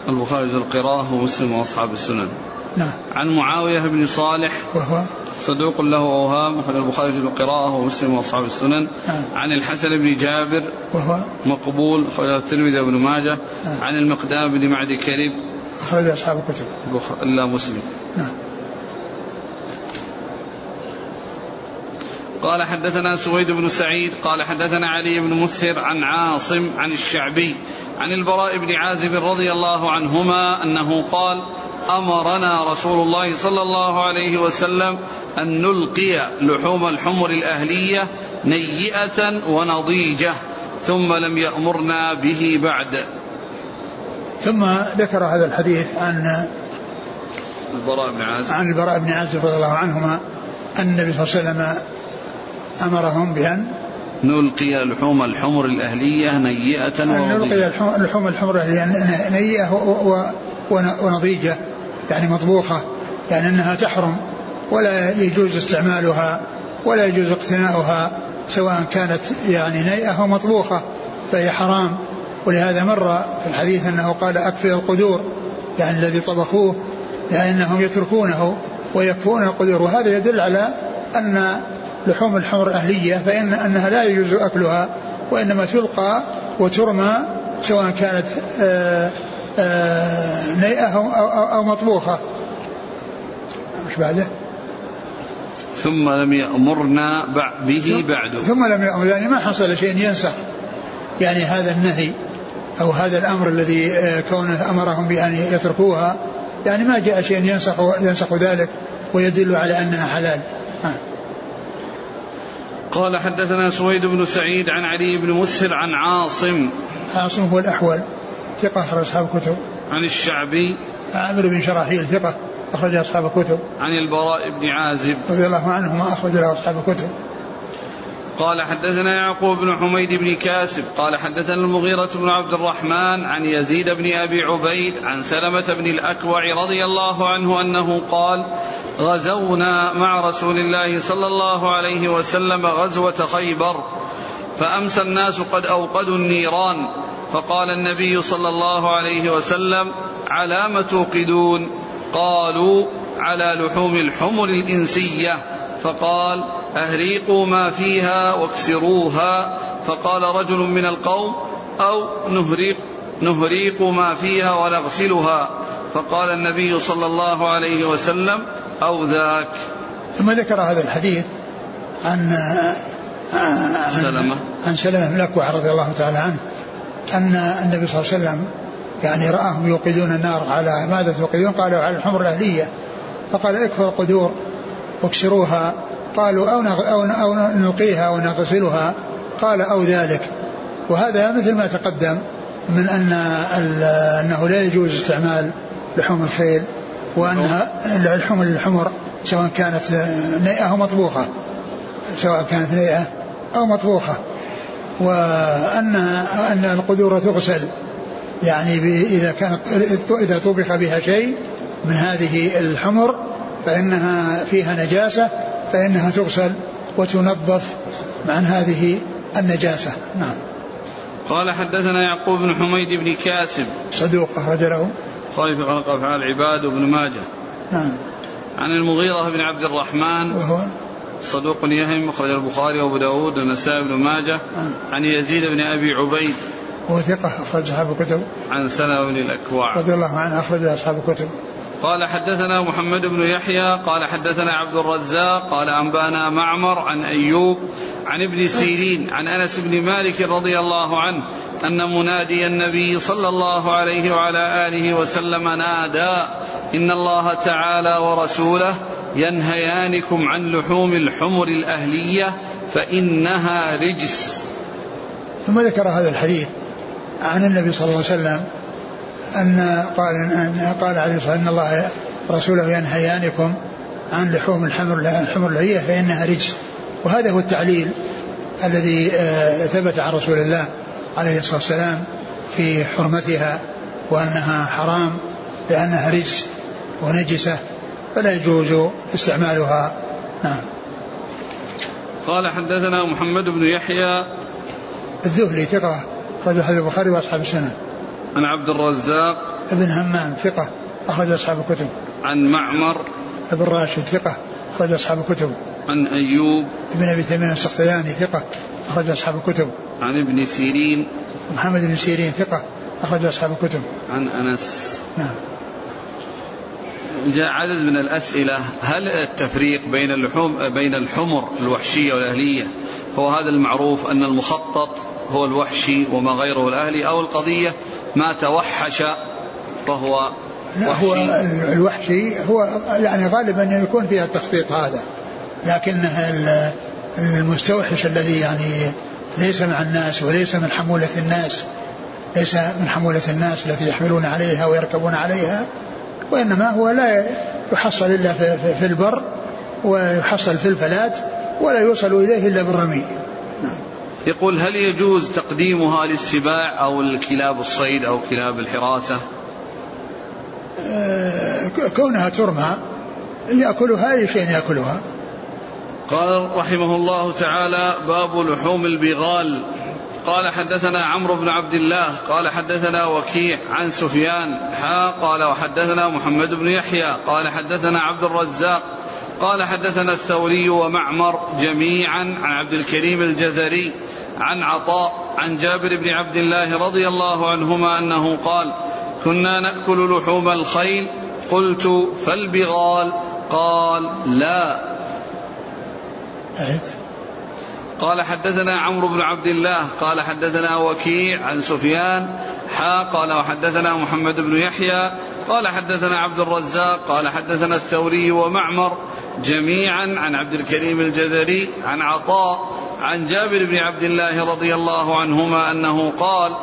البخاري ذو القراءة ومسلم وأصحاب السنن. نعم. عن معاوية بن صالح وهو صدوق له أوهام أخرج البخاري ذو القراءة ومسلم وأصحاب السنن. نعم. عن الحسن بن جابر وهو مقبول أخرج الترمذي وابن ماجه. نعم. عن المقدام بن معد كريب أخرج أصحاب الكتب إلا مسلم. نعم. قال حدثنا سويد بن سعيد قال حدثنا علي بن مسهر عن عاصم عن الشعبي عن البراء بن عازب رضي الله عنهما أنه قال أمرنا رسول الله صلى الله عليه وسلم أن نلقي لحوم الحمر الأهلية نيئة ونضيجة ثم لم يأمرنا به بعد. ثم ذكر هذا الحديث عن البراء بن عازب رضي الله عنهما أن النبي صلى الله عليه وسلم أمرهم بأن نلقي لحوم الحمر الأهلية نيئة ونضيجة. نلقي لحوم الحمر الأهلية نيئة ونضيجة يعني مطبوخة, يعني أنها تحرم ولا يجوز استعمالها ولا يجوز اقتناؤها سواء كانت يعني نيئة أو مطبوخة فهي حرام. ولهذا مر في الحديث أنه قال أكفئ القدور يعني الذي طبخوه لأنهم يتركونه ويكفون القدور, وهذا يدل على أن لحوم الحمر أهلية فإن أنها لا يجوز أكلها وإنما تلقى وترمى سواء كانت نيئة أو مطبوخة. مش بعده ثم لم يأمرنا به بعده, ثم لم يأمرنا يعني ما حصل شيء ينسخ يعني هذا النهي أو هذا الأمر الذي كونه أمرهم بأن يتركوها, يعني ما جاء شيء ينسخ ذلك ويدل على أنها حلال. قال حدثنا سويد بن سعيد عن علي بن مسهر عن عاصم, عاصم هو الأحول ثقة أخرج أصحاب كتب, عن الشعبي عامر بن شراحيل ثقة أخرج أصحاب كتب, عن البراء بن عازب رضي الله عنهما أخرج له أصحاب كتب. قال حدثنا يعقوب بن حميد بن كاسب قال حدثنا المغيرة بن عبد الرحمن عن يزيد بن أبي عبيد عن سلمة بن الأكوع رضي الله عنه أنه قال غزونا مع رسول الله صلى الله عليه وسلم غزوة خيبر فأمسى الناس قد أوقدوا النيران فقال النبي صلى الله عليه وسلم على ما توقدون؟ قالوا على لحوم الحمر الإنسية. فقال أهريقوا ما فيها واكسروها. فقال رجل من القوم أو نهريق ما فيها ونغسلها. فقال النبي صلى الله عليه وسلم أو ذاك. ثم ذكر هذا الحديث عن سلمة بن الأكوع رضي الله تعالى عنه أن النبي صلى الله عليه وسلم يعني رآهم يوقدون النار على ماذا توقدون؟ قالوا على الحمر الأهلية. فقال اكفوا القدور واكسروها. قالوا أو نلقيها ونغسلها. قال أو ذلك. وهذا مثل ما تقدم من أنه لا يجوز استعمال لحوم الخيل وأنها لحوم الحمر سواء كانت نيئة أو مطبوخة وأن القدور تغسل يعني إذا طبخ بها شيء من هذه الحمر فإنها فيها نجاسة فإنها تغسل وتنظف عن هذه النجاسة. نعم. قال حدثنا يعقوب بن حميد بن كاسب صدوق أخرج له خالف خلق أفعال عباد بن ماجه. نعم. عن المغيرة بن عبد الرحمن وهو صدوق يهم أخرج البخاري وأبو داود والنسائي بن ماجه. نعم. عن يزيد بن أبي عبيد وهو ثقة أخرج أصحاب الكتب, عن سلمة بن الأكوع رضي الله عنه أخرج أصحاب الكتب. قال حدثنا محمد بن يحيى قال حدثنا عبد الرزاق قال أنبانا معمر عن أيوب عن ابن سيرين عن أنس بن مالك رضي الله عنه أن منادي النبي صلى الله عليه وعلى آله وسلم نادى إن الله تعالى ورسوله ينهيانكم عن لحوم الحمر الأهلية فإنها رجس. ثم ذكر هذا الحديث عن النبي صلى الله عليه وسلم أن قال عليه الصلاة إن الله رسوله ينهيانكم عن لحوم الحمر الأهلية فإنها رجس. وهذا هو التعليل الذي ثبت عن رسول الله عليه الصلاة والسلام في حرمتها وأنها حرام لأنها رجس ونجسة فلا يجوز استعمالها. نعم. قال حدثنا محمد بن يحيى الذهلي ثقة أخرج حديث البخاري وأصحاب السنن. عن عبد الرزاق ابن همام ثقة أخرج أصحاب الكتب. عن معمر ابن راشد ثقة أخرج أصحاب الكتب. عن أيوب ابن أبي تميم السختياني ثقة أخرج أصحاب الكتب. عن ابن سيرين محمد بن سيرين ثقة أخرج أصحاب الكتب. عن أنس. نعم. جاء عدد من الأسئلة: هل التفريق بين اللحوم بين الحمر الوحشية والأهلية هو هذا المعروف أن المخطط هو الوحشي وما غيره الأهلي، أو القضية ما توحش فهو وحشي؟ هو الوحشي هو يعني غالبا يكون فيها التخطيط هذا، لكن المستوحش الذي يعني ليس مع الناس وليس من حمولة الناس، ليس من حمولة الناس التي يحملون عليها ويركبون عليها، وإنما هو لا يحصل إلا في البر ويحصل في الفلات ولا يوصل إليه إلا بالرمي. يقول: هل يجوز تقديمها للسباع أو الكلاب الصيد أو كلاب الحراسة؟ كونها ترمى يأكلها أي شيء يأكلها. قال رحمه الله تعالى: باب لحوم البغال. قال حدثنا عمرو بن عبد الله قال حدثنا وكيع عن سفيان قال وحدثنا محمد بن يحيى قال حدثنا عبد الرزاق قال حدثنا الثوري ومعمر جميعا عن عبد الكريم الجزري عن عطاء عن جابر بن عبد الله رضي الله عنهما أنه قال: كنا نأكل لحوم الخيل، قلت: فالبغال؟ قال: لا. قال حدثنا عمرو بن عبد الله قال حدثنا وكيع عن سفيان قال وحدثنا محمد بن يحيى قال حدثنا عبد الرزاق قال حدثنا الثوري ومعمر جميعا عن عبد الكريم الجزري عن عطاء عن جابر بن عبد الله رضي الله عنهما أنه قال: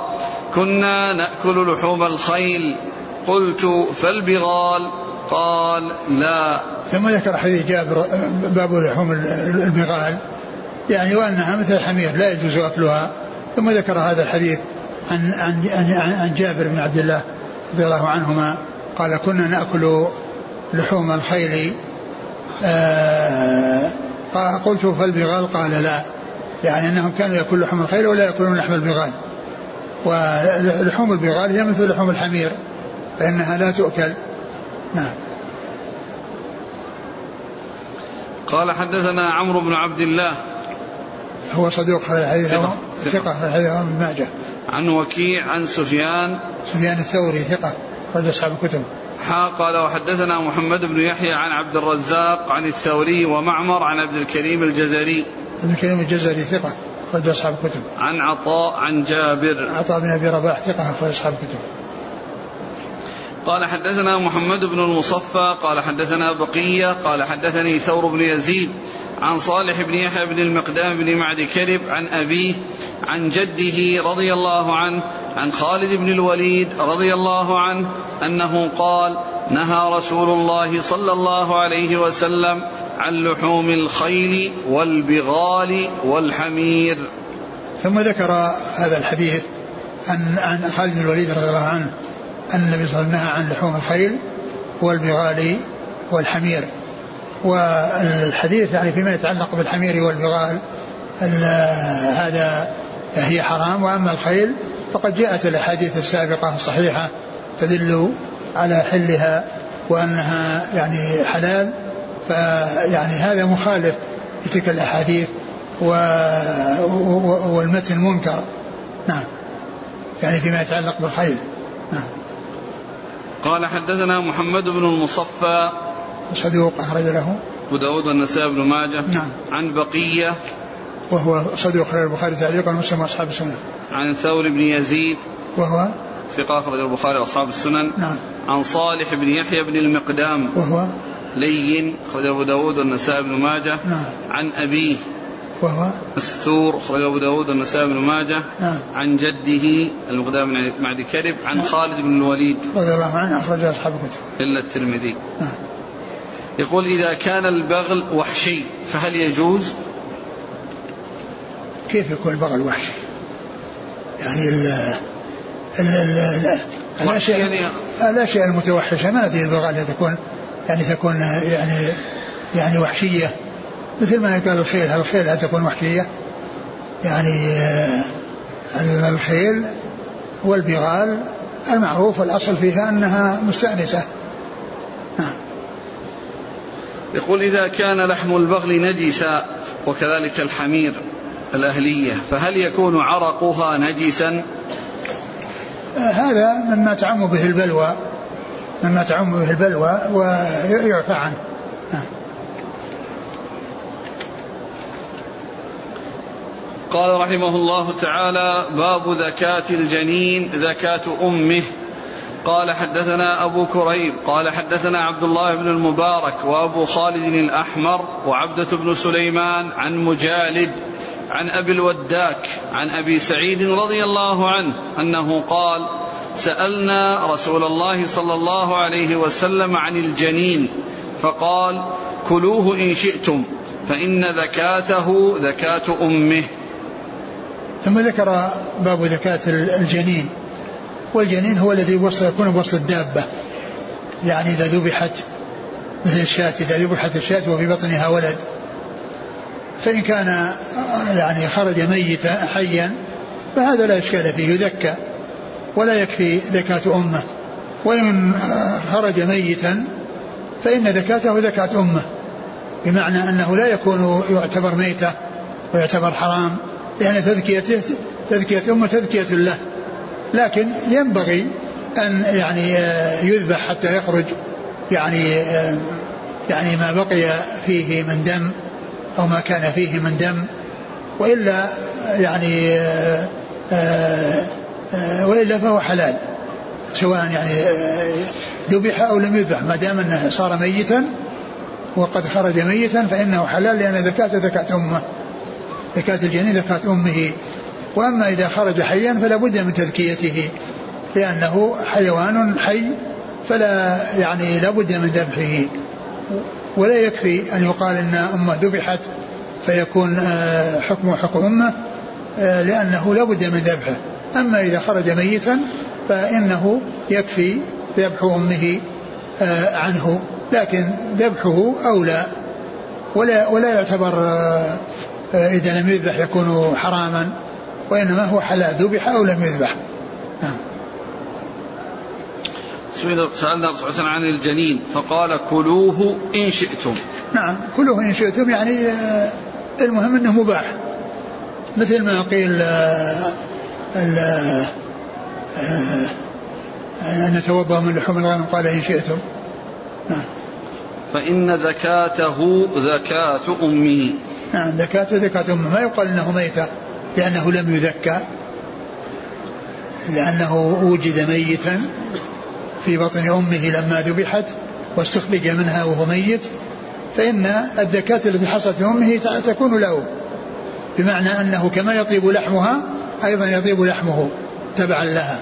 كنا نأكل لحوم الخيل، قلت: فالبغال؟ قال: لا. ثم ذكر حديث جابر باب لحوم البغال، يعني وأنها مثل الحمير لا يجوز أكلها. ثم ذكر هذا الحديث عن جابر بن عبد الله رضي الله عنهما قال: كنا نأكل لحوم الخيل، قلت: فالبغال؟ قال: لا. يعني أنهم كانوا يأكلون لحوم الخيل ولا يأكلون لحم البغال، ولحوم البغال هي مثل لحوم الحمير فإنها لا تؤكل. نعم. قال حدثنا عمرو بن عبد الله هو صدوق ثقة حديثه ابن ماجه. عن وكيع عن سفيان الثوري ثقة رجل أصحاب الكتب قال وحدثنا محمد بن يحيى عن عبد الرزاق عن الثوري ومعمر عن عبد الكريم الجزري ثقة رجل أصحاب الكتب عن عطاء عن جابر عطاء بن أبي رباح ثقة رجل أصحاب الكتب. قال حدثنا محمد بن المصفى قال حدثنا بقية قال حدثني ثور بن يزيد عن صالح بن يحيى بن المقدام بن معد كرب عن أبيه عن جده رضي الله عنه عن خالد بن الوليد رضي الله عنه أنه قال: نهى رسول الله صلى الله عليه وسلم عن لحوم الخيل والبغال والحمير. ثم ذكر هذا الحديث عن خالد بن الوليد رضي الله عنه أن النبي صلى الله عليه وسلم نهى عن لحوم الخيل والبغال والحمير. والحديث يعني فيما يتعلق بالحمير والبغال هذا هي حرام، وأما الخيل فقد جاءت الأحاديث السابقة الصحيحة تدل على حلها وأنها يعني حلال، فيعني هذا مخالف لتلك الأحاديث والمتن منكر. نعم، يعني فيما يتعلق بالخيل. نعم. قال حدثنا محمد بن المصفى صدوق أخرج له أبو داود والنسائي بن ماجه. نعم. عن بقية وهو صدوق أخرج البخاري تعليقا ومسلم وأصحاب السنن. عن ثور بن يزيد وهو ثقة أخرج البخاري وأصحاب السنن. نعم. عن صالح بن يحيى بن المقدام وهو لين أخرج أبو داود والنسائي بن ماجه. نعم. عن أبيه وهو مستور أخرج أبو داود والنسائي بن ماجه. نعم. عن جده المقدام بن معد كرب عن خالد بن الوليد رضي الله عنه أخرج أصحاب الكتب إلا الترمذي. نعم. يقول: إذا كان البغل وحشي فهل يجوز؟ كيف يكون البغل وحشي؟ يعني الأشياء المتوحشة ما أدري البغل تكون يعني تكون يعني وحشية مثل ما قال الخيل. هل الخيل هل تكون وحشية؟ يعني الخيل والبغال المعروف الأصل فيها أنها مستأنسة. يقول إذا كان لحم البغل نجسا وكذلك الحمير الأهلية فهل يكون عرقها نجسا؟ هذا مما تعم به البلوى ويعفى عنه. قال رحمه الله تعالى: باب زكاة الجنين زكاة أمه. قال حدثنا أبو كريب قال حدثنا عبد الله بن المبارك وأبو خالد الأحمر وعبدة بن سليمان عن مجالد عن أبي الوداك عن أبي سعيد رضي الله عنه أنه قال: سألنا رسول الله صلى الله عليه وسلم عن الجنين فقال: كلوه إن شئتم فإن ذكاته ذكاة أمه. ثم ذكر باب ذكاة الجنين. والجنين هو الذي يكون بوسط الدابة، يعني إذا ذبحت مثل الشاة، إذا ذبحت الشاة وفي بطنها ولد، فإن كان يعني خرج ميتا حيا فهذا لا إشكال فيه، يذكى ولا يكفي ذكاة أمه. وإن خرج ميتا فإن ذكاته ذكاة أمه، بمعنى أنه لا يكون يعتبر ميتة ويعتبر حرام، لأن تذكيته تذكية أمه تذكية له، لكن ينبغي أن يعني يذبح حتى يخرج يعني ما بقي فيه من دم أو ما كان فيه من دم، وإلا يعني وإلا فهو حلال سواء يعني ذبح أو لم يذبح، ما دام أنه صار ميتا وقد خرج ميتا فإنه حلال، لأن ذكاته ذكاة أمه، ذكاة الجنين ذكاة أمه. وأما إذا خرج حيا فلا بد من تذكيته، لأنه حيوان حي، فلا يعني لا بد من ذبحه، ولا يكفي أن يقال أن أمه ذبحت فيكون حكمه حكم أمه، لأنه لا بد من ذبحه. أما إذا خرج ميتا فإنه يكفي ذبح أمه عنه، لكن ذبحه أولى، ولا يعتبر إذا لم يذبح يكون حراما، وإنما هو حلال ذبح أو لم يذبح. سألنا رسول الله عن الجنين فقال: كلوه إن شئتم. نعم، كلوه إن شئتم، يعني المهم أنه مباح، مثل ما قيل أن نتوبه من لحوم الغنم، قال: إن شئتم. نعم. فإن ذكاته ذكاة أمه. نعم، ذكاته ذكاة أمه، ما يقال أنه ميتة لأنه لم يذكى، لأنه وجد ميتا في بطن أمه لما ذبحت واستخرج منها وهو ميت، فإن الذكاة التي حصلت لأمه تكون له، بمعنى أنه كما يطيب لحمها أيضا يطيب لحمه تبعا لها.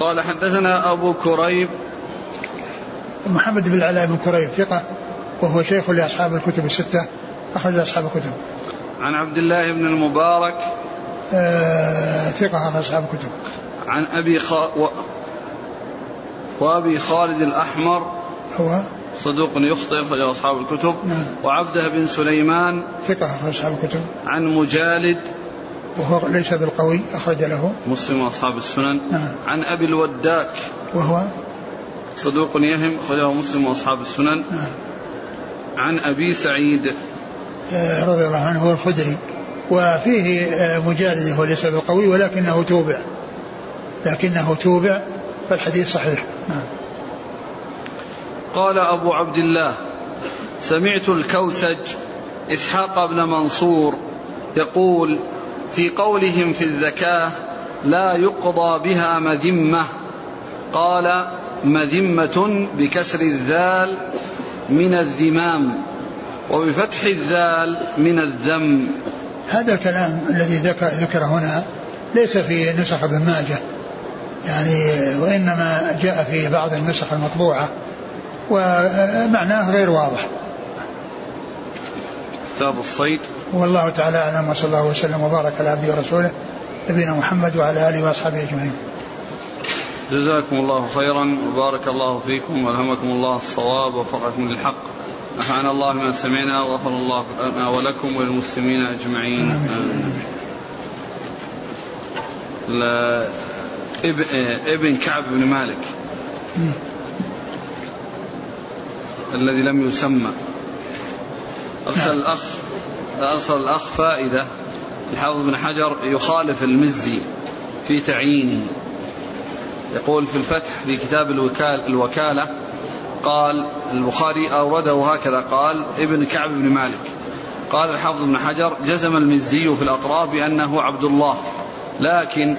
قال حدثنا أبو كريب محمد بن العلاء بن كريب، ثقة وهو شيخ لأصحاب الكتب الستة، أخرج أصحاب الكتب. عن عبد الله بن المبارك، ثقة، عن أصحاب الكتب. عن أبي وأبي خالد الأحمر، هو صدوق يخطئ في أصحاب الكتب. نعم. وعبده بن سليمان، ثقة، عن أصحاب الكتب. عن مجالد، وهو ليس بالقوي، أخرج له مسلم وأصحاب السنن. نعم. عن أبي الوداك، وهو صدوق يهم، أخرجه مسلم وأصحاب السنن. نعم. عن أبي سعيد رضي الله عنه، هو الخدري، وفيه مجالد هو ليس بالقوي، لكنه توبع فالحديث صحيح. قال أبو عبد الله: سمعت الكوسج إسحاق بن منصور يقول في قولهم في الذكاة: لا يقضى بها مذمة. قال: مذمة بكسر الذال من الذمام وبفتح الذال من الذم. هذا الكلام الذي ذكر هنا ليس في نسخ ابن ماجه، يعني وإنما جاء في بعض النسخ المطبوعة، ومعناه غير واضح. كتاب الصيد. والله تعالى أعلم، وصلى الله وسلم وبارك على عبده ورسوله نبينا محمد وعلى آله وأصحابه أجمعين. جزاكم الله خيرا وبارك الله فيكم وألهمكم الله الصواب ووفقكم للحق. نفعنا الله ما سمعنا وغفر الله لنا ولكم وللمسلمين أجمعين. ابن كعب بن مالك الذي لم يسمى أرسل الأخ فائدة الحافظ بن حجر يخالف المزي في تعيينه. يقول في الفتح في كتاب الوكالة قال البخاري أورده هكذا قال ابن كعب بن مالك. قال الحافظ بن حجر جزم المزي في الأطراف بأنه عبد الله، لكن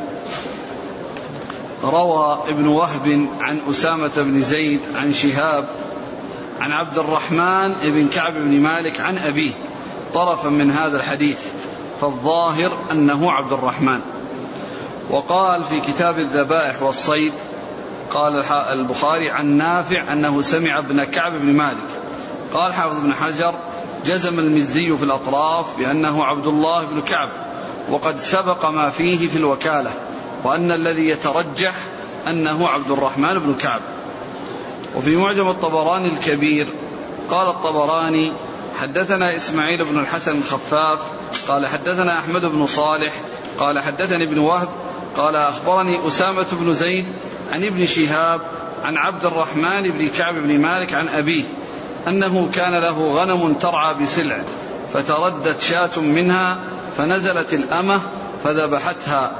روى ابن وهب عن أسامة بن زيد عن شهاب عن عبد الرحمن بن كعب بن مالك عن أبيه طرفا من هذا الحديث، فالظاهر أنه عبد الرحمن. وقال في كتاب الذبائح والصيد قال البخاري عن نافع أنه سمع ابن كعب بن مالك. قال حافظ بن حجر جزم المزي في الأطراف بأنه عبد الله بن كعب، وقد سبق ما فيه في الوكالة، وأن الذي يترجح أنه عبد الرحمن بن كعب. وفي معجم الطبراني الكبير قال الطبراني حدثنا إسماعيل بن الحسن الخفاف قال حدثنا أحمد بن صالح قال حدثني ابن وهب قال أخبرني أسامة بن زيد عن ابن شهاب عن عبد الرحمن بن كعب بن مالك عن أبيه أنه كان له غنم ترعى بسلع، فتردت شاة منها فنزلت الأمة فذبحتها،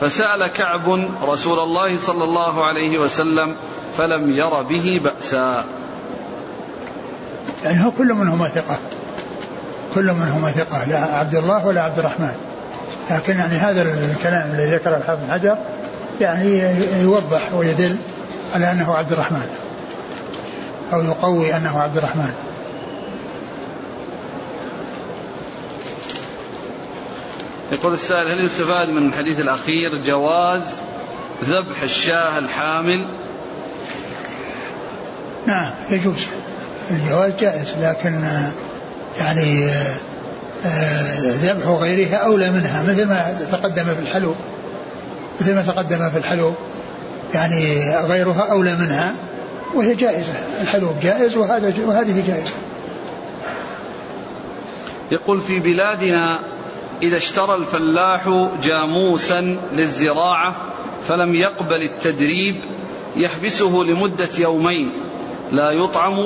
فسأل كعب رسول الله صلى الله عليه وسلم فلم ير به بأسا. يعني كل منهما ثقة، كل منهما ثقة، لا عبد الله ولا عبد الرحمن، لكن يعني هذا الكلام الذي ذكره الحافظ بن حجر يعني يوضح ويدل على أنه عبد الرحمن أو يقوي أنه عبد الرحمن. يقول السائل هل يستفاد من الحديث الأخير جواز ذبح الشاة الحامل؟ نعم يجوز، الجواز جائز، لكن يعني ذبح غيرها أولى منها، مثل ما تقدم في الحلو يعني غيرها أولى منها وهي جائزة، الحلو جائز وهذه جائزة. يقول في بلادنا إذا اشترى الفلاح جاموسا للزراعة فلم يقبل التدريب يحبسه لمدة يومين لا يطعم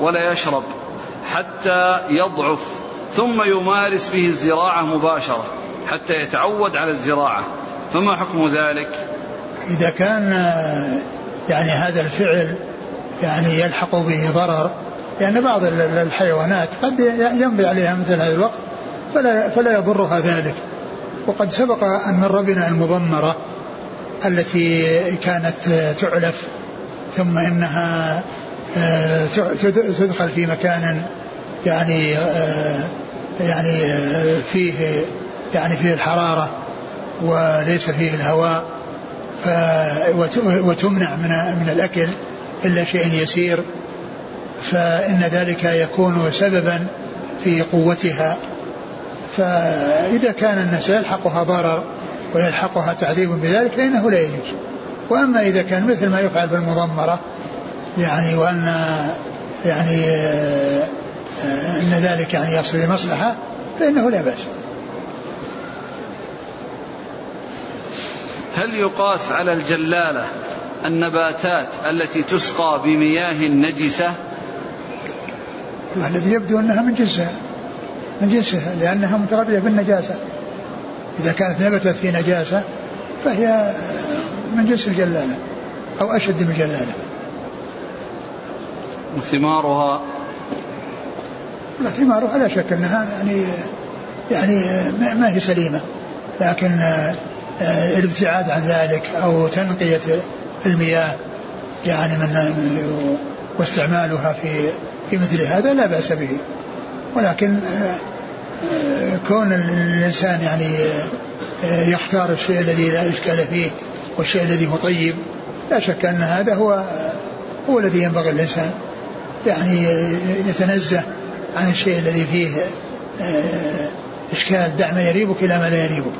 ولا يشرب حتى يضعف، ثم يمارس به الزراعة مباشرة حتى يتعود على الزراعة، فما حكم ذلك؟ إذا كان يعني هذا الفعل يعني يلحق به ضرر، لأن يعني بعض الحيوانات قد يمضي عليها مثل هذا الوقت فلا يضرها ذلك. وقد سبق أن مر بنا المضمرة التي كانت تعلف ثم إنها تدخل في مكان يعني فيه الحرارة وليس فيه الهواء، وتمنع من الأكل إلا شيء يسير، فإن ذلك يكون سببا في قوتها. فإذا كان الناس يلحقها ضرر ويلحقها تعذيب بذلك فإنه لا يجوز. وأما إذا كان مثل ما يفعل بالمضمرة يعني وأن يعني أن ذلك يعني يصل لمصلحة فإنه لا بأس. هل يقاس على الجلالة النباتات التي تسقى بمياه نجسة؟ الذي يبدو أنها من جنسها لأنها متغذية بالنجاسة، إذا كانت نبتت في نجاسة فهي من جنس الجلالة أو أشد من الجلالة. وثمارها لا شك أنها يعني ما هي سليمة، لكن الابتعاد عن ذلك أو تنقية المياه يعني من واستعمالها في مثل هذا لا بأس به. ولكن كون الإنسان يعني يختار الشيء الذي لا إشكال فيه والشيء الذي هو طيب لا شك أن هذا هو الذي ينبغي الإنسان يعني يتنزه عن الشيء الذي فيه إشكال. دع ما يريبك إلى ما لا يريبك.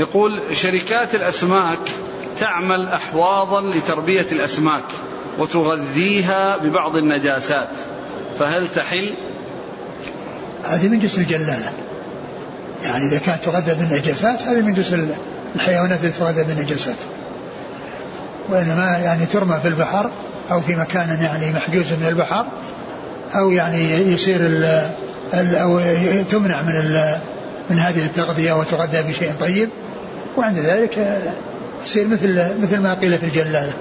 يقول شركات الأسماك تعمل أحواضا لتربية الأسماك وتغذيها ببعض النجاسات، فهل تحل؟ هذه من جنس الجلالة، يعني إذا كانت تغذى بالنجاسات هذه من جنس الحيوانات التي تغذى بالنجاسات، وإنما يعني ترمى في البحر أو في مكان يعني محجوز من البحر، أو يعني يصير أو تمنع من هذه التغذية وتغذى بشيء طيب، وعند ذلك يصير مثل ما قيل في الجلالة.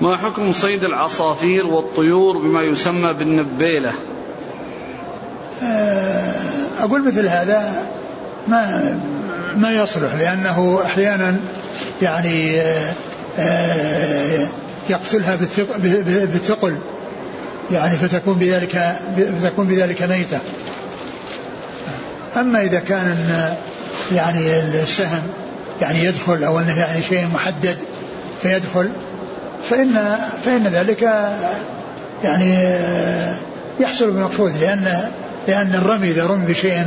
ما حكم صيد العصافير والطيور بما يسمى بالنبيلة؟ أقول مثل هذا ما يصلح، لأنه أحيانا يعني يقتلها بالثقل يعني فتكون بذلك ميتة. أما إذا كان يعني السهم يعني يدخل أو أنه يعني شيء محدد فيدخل فإن ذلك يعني يحصل بمقصود، لأن الرمي إذا رمي بشيء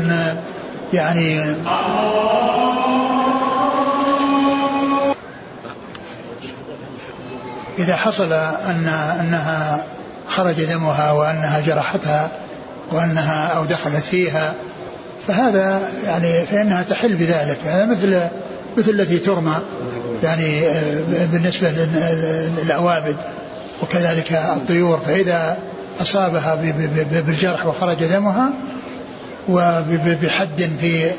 يعني إذا حصل أنها خرج دمها وأنها جرحتها وأنها أو دخلت فيها، فهذا يعني فإنها تحل بذلك، يعني مثل التي ترمى يعني بالنسبة للأوابد وكذلك الطيور، فإذا أصابها بالجرح وخرج دمها وبحد في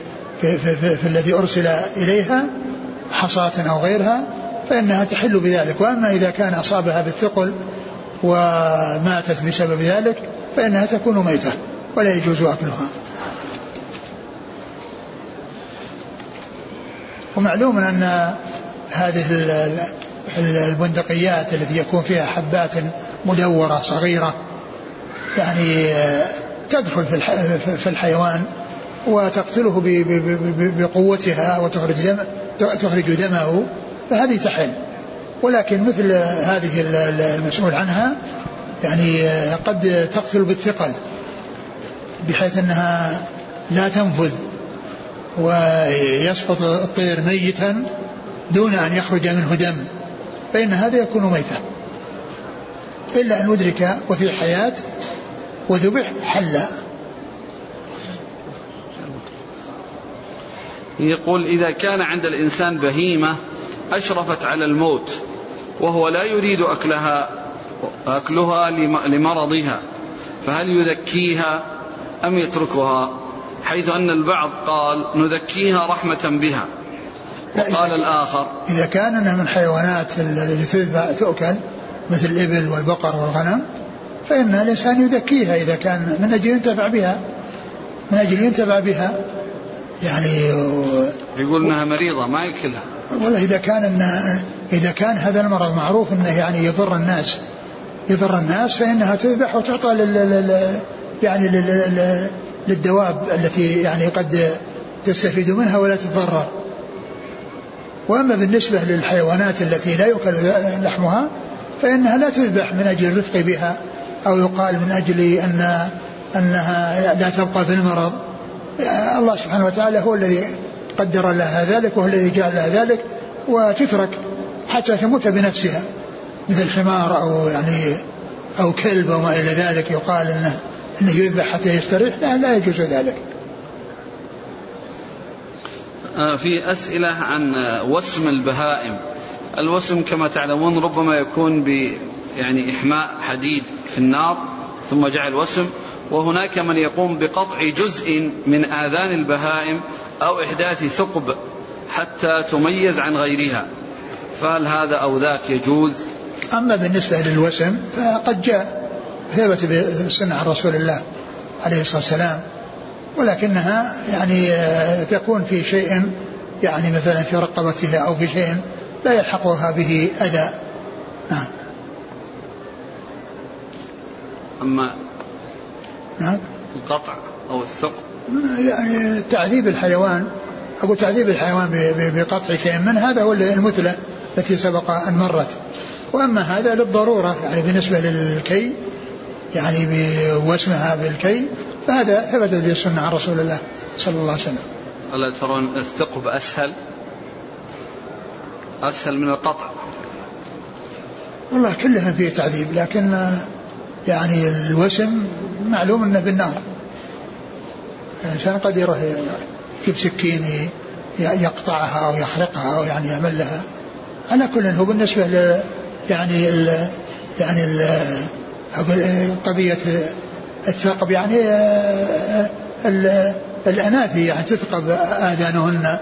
الذي أرسل إليها حصاة أو غيرها فإنها تحل بذلك. وأما إذا كان أصابها بالثقل وماتت بسبب ذلك فإنها تكون ميتة ولا يجوز أكلها. ومعلوم أن هذه البندقيات التي يكون فيها حبات مدورة صغيرة يعني تدخل في الحيوان وتقتله بقوتها وتخرج دمه، فهذه تحل. ولكن مثل هذه المسؤول عنها يعني قد تقتل بالثقل بحيث أنها لا تنفذ ويسقط الطير ميتا دون أن يخرج منه دم، فإن هذا يكون ميتا إلا أن أدرك وفي حياة وذبح حلا. يقول إذا كان عند الإنسان بهيمة أشرفت على الموت وهو لا يريد أكلها لمرضها، فهل يذكيها أم يتركها؟ حيث أن البعض قال نذكيها رحمة بها، وقال الآخر إذا كان أنها من حيوانات التي تؤكل مثل الإبل والبقر والغنم فإن الإنسان يذكيها إذا كان من أجل ينتفع بها يعني يقول أنها مريضة ما يأكلها. والله إذا كان هذا المرض معروف أنه يعني يضر الناس فإنها تذبح وتعطى للدواب التي يعني قد تستفيد منها ولا تتضرر. وأما بالنسبة للحيوانات التي لا يؤكل لحمها فإنها لا تذبح من أجل الرفق بها أو يقال من أجل أنها لا تبقى في المرض. الله سبحانه وتعالى هو الذي قدر لها ذلك وهو الذي جعل لها ذلك، وتترك حتى تموت بنفسها مثل الحمار أو يعني أو كلب وما إلى ذلك، يقال أنه يذبح حتى يستريح، لا يجوز ذلك. في أسئلة عن وسم البهائم. الوسم كما تعلمون ربما يكون يعني إحماء حديد في النار ثم جعل وسم، وهناك من يقوم بقطع جزء من آذان البهائم أو إحداث ثقب حتى تميز عن غيرها، فهل هذا أو ذاك يجوز؟ أما بالنسبة للوسم فقد جاء ثبت بسنة رسول الله عليه الصلاة والسلام، ولكنها يعني تكون في شيء يعني مثلا في رقبتها أو في شيء لا يلحقها به أذى. نعم. أما نعم القطع أو الثقب يعني تعذيب الحيوان بقطع شيء من هذا هو المثلة التي سبق أن مرت. وأما هذا للضرورة يعني بالنسبة للكي يعني وسمها بالكي فهذا ثبت بالسنة عن رسول الله صلى الله عليه وسلم. ألا ترون الثقب أسهل من القطع؟ والله كلها فيه تعذيب، لكن يعني الوسم معلوم أنه بالنار، الإنسان قد يروح يجيب سكين يقطعها أو يحرقها أو يعني يعمل لها. على كل هو بالنسبة ل يعني قضية الثقب يعني الأناثي يعني تثقب آذانهن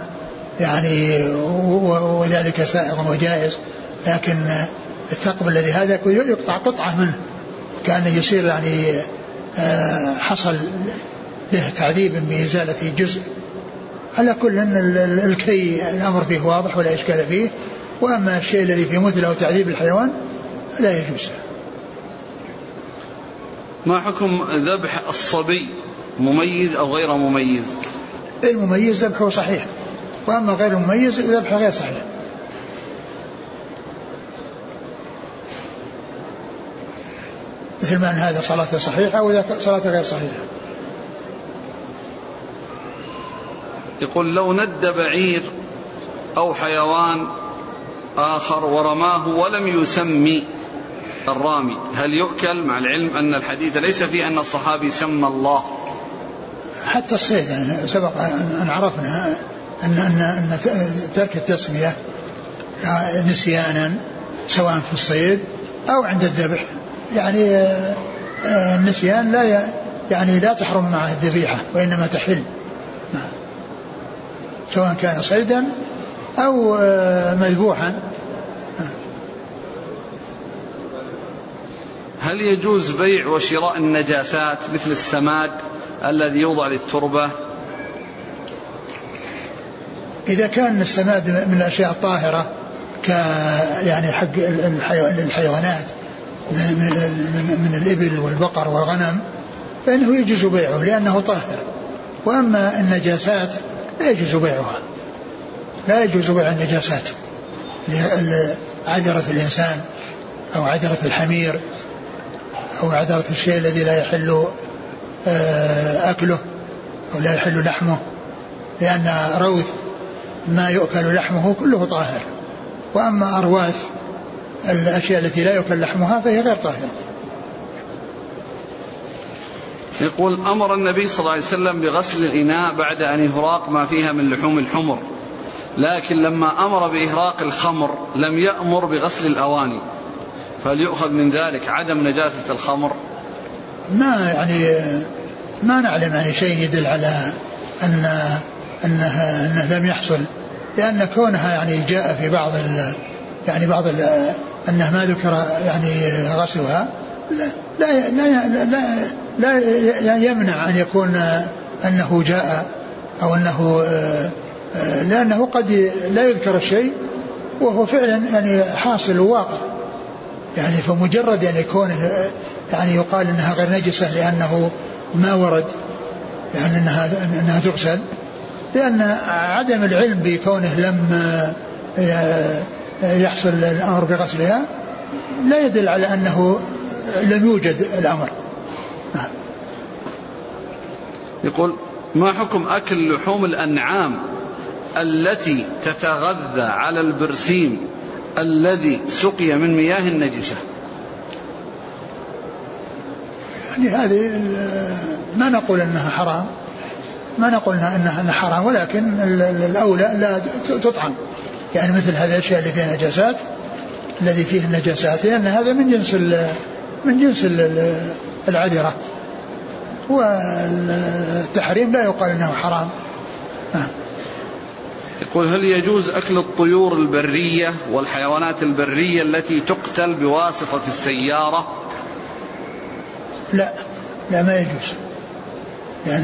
يعني، وذلك سائغ وجائز، لكن الثقب الذي هذا يقطع قطعة منه كان يصير يعني حصل له تعذيب بإزالة جزء. على كل أن الكي الأمر فيه واضح ولا إشكال فيه، وأما الشيء الذي في مثله تعذيب الحيوان لا يجوز. ما حكم ذبح الصبي، مميز أو غير مميز؟ المميز ذبحه صحيح، وأما غير المميز ذبحه غير صحيح. مثل ما أن هذا صلاة صحيحة وذاك صلاة غير صحيحة. يقول لو ند بعير أو حيوان آخر ورماه ولم يسمي الرامي هل يؤكل؟ مع العلم أن الحديث ليس فيه أن الصحابي سمى الله. حتى الصيد يعني سبق أن عرفنا أن ترك التسمية نسيانا سواء في الصيد أو عند الذبح، يعني النسيان لا يعني لا تحرم معه الذبيحة وإنما تحل، سواء كان صيدا أو مذبوحا. هل يجوز بيع وشراء النجاسات مثل السماد الذي يوضع للتربة؟ إذا كان السماد من الأشياء الطاهرة يعني حق الحيوانات من الإبل والبقر والغنم فإنه يجوز بيعه لأنه طاهر، وأما النجاسات لا يجوز بيعها، لا يجوز بيع النجاسات، عذرة الإنسان أو عذرة الحمير أو عذرة الشيء الذي لا يحل أكله أو لا يحل لحمه، لأن روث ما يؤكل لحمه كله طاهر، وأما أرواث الأشياء التي لا يؤكل لحمها فهي غير طاهرة. يقول أمر النبي صلى الله عليه وسلم بغسل الإناء بعد أن يهراق ما فيها من لحوم الحمر، لكن لما أمر بإهراق الخمر لم يأمر بغسل الأواني، فليأخذ من ذلك عدم نجاسة الخمر؟ ما يعني ما نعلم عن شيء يدل على أنه لم يحصل، لأن كونها يعني جاء في بعض يعني بعض أنه ما ذكر يعني غسلها لا لا لا لا يمنع أن يكون أنه جاء أو أنه، لأنه قد لا يذكر الشيء وهو فعلا يعني حاصل واقع، يعني فمجرد أن يكون يعني يقال أنها غير نجسة لأنه ما ورد يعني أنها تغسل، لأن عدم العلم بكونه لم يحصل الأمر بغسلها لا يدل على أنه لم يوجد الأمر. يقول ما حكم أكل لحوم الأنعام التي تتغذى على البرسيم الذي سقي من مياه النجسة؟ يعني هذه ما نقول أنها حرام، ما نقول أنها حرام، ولكن الأولى لا تطعم، يعني مثل هذه الأشياء اللي فيها نجاسات، الذي فيه النجاسات لأن يعني هذا من جنس العذرة، والتحريم لا يقال أنه حرام. يقول هل يجوز أكل الطيور البرية والحيوانات البرية التي تقتل بواسطة السيارة؟ لا ما يجوز، لأن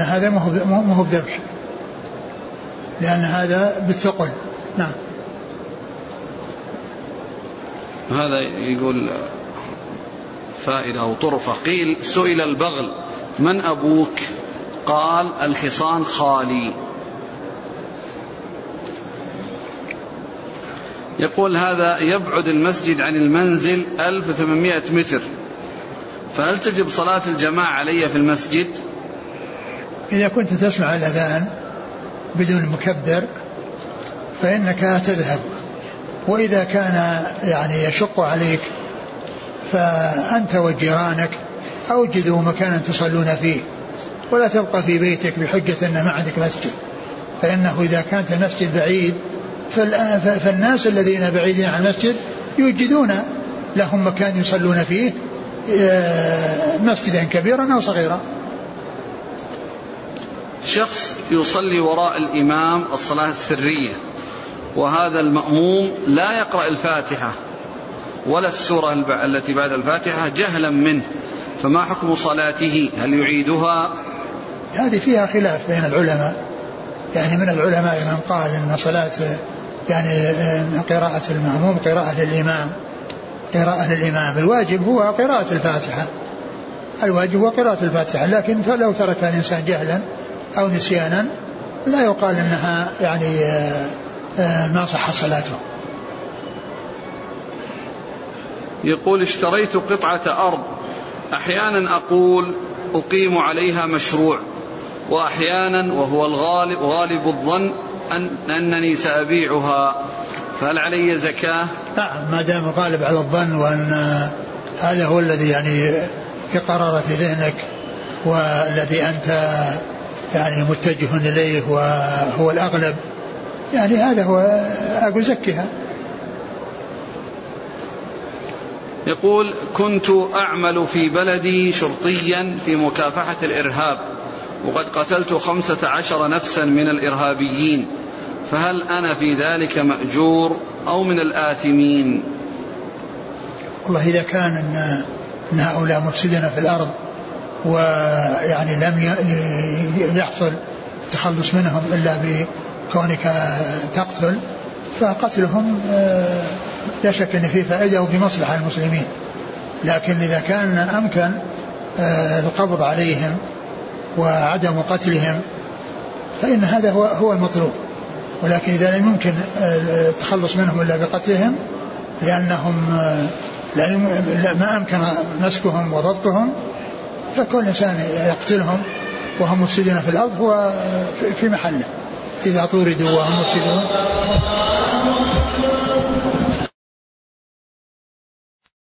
هذا ما هو بذبح، لأن هذا بالثقل. نعم. هذا يقول فائدة أو طرفة. قيل سئل البغل من أبوك؟ قال الحصان خالي. يقول هذا يبعد المسجد عن المنزل 1800 متر، فهل تجب صلاة الجماعة علي في المسجد؟ إذا كنت تسمع الأذان بدون مكبر فإنك تذهب، وإذا كان يعني يشق عليك فأنت وجيرانك أوجدوا مكانا تصلون فيه، ولا تبقى في بيتك بحجة أن ما عندك مسجد، فإنه إذا كانت المسجد بعيد فالناس الذين بعيدين عن المسجد يوجدون لهم مكان يصلون فيه مسجدا كبيرا أو صغيرا. شخص يصلي وراء الإمام الصلاة السرية وهذا المأموم لا يقرأ الفاتحة ولا السورة التي بعد الفاتحة جهلا منه، فما حكم صلاته؟ هل يعيدها؟ هذه فيها خلاف بين العلماء، يعني من العلماء من قال أن صلاة يعني قراءة المأموم قراءة للإمام الواجب هو قراءة الفاتحة، الواجب هو قراءة الفاتحة، لكن لو ترك الإنسان جهلا أو نسيانا لا يقال أنها يعني ما صح صلاته. يقول اشتريت قطعة أرض، أحيانا أقول أقيم عليها مشروع، وأحيانا وهو الغالب غالب الظن أنني سأبيعها، فهل علي زكاة؟ نعم، ما دام غالب على الظن وأن هذا هو الذي يعني في قرارة ذهنك والذي أنت يعني متجه إليه وهو الأغلب، يعني هذا هو، أقول زكها. يقول كنت أعمل في بلدي شرطيا في مكافحة الإرهاب، وقد قتلت 15 نفسا من الإرهابيين، فهل أنا في ذلك مأجور أو من الآثمين؟ والله إذا كان أن هؤلاء مفسدين في الأرض ويعني لم يحصل التخلص منهم إلا بكونك تقتل، فقتلهم لا شك أن فيه فائدة وفي مصلحة المسلمين، لكن إذا كان أمكن القبض عليهم وعدم قتلهم فإن هذا هو المطلوب، ولكن إذا لم يمكن التخلص منهم إلا بقتلهم لأنهم ما أمكن مسكهم وضبطهم، فكل إنسان يقتلهم وهم مفسدون في الأرض هو في محله إذا طوردوا وهم مفسدون.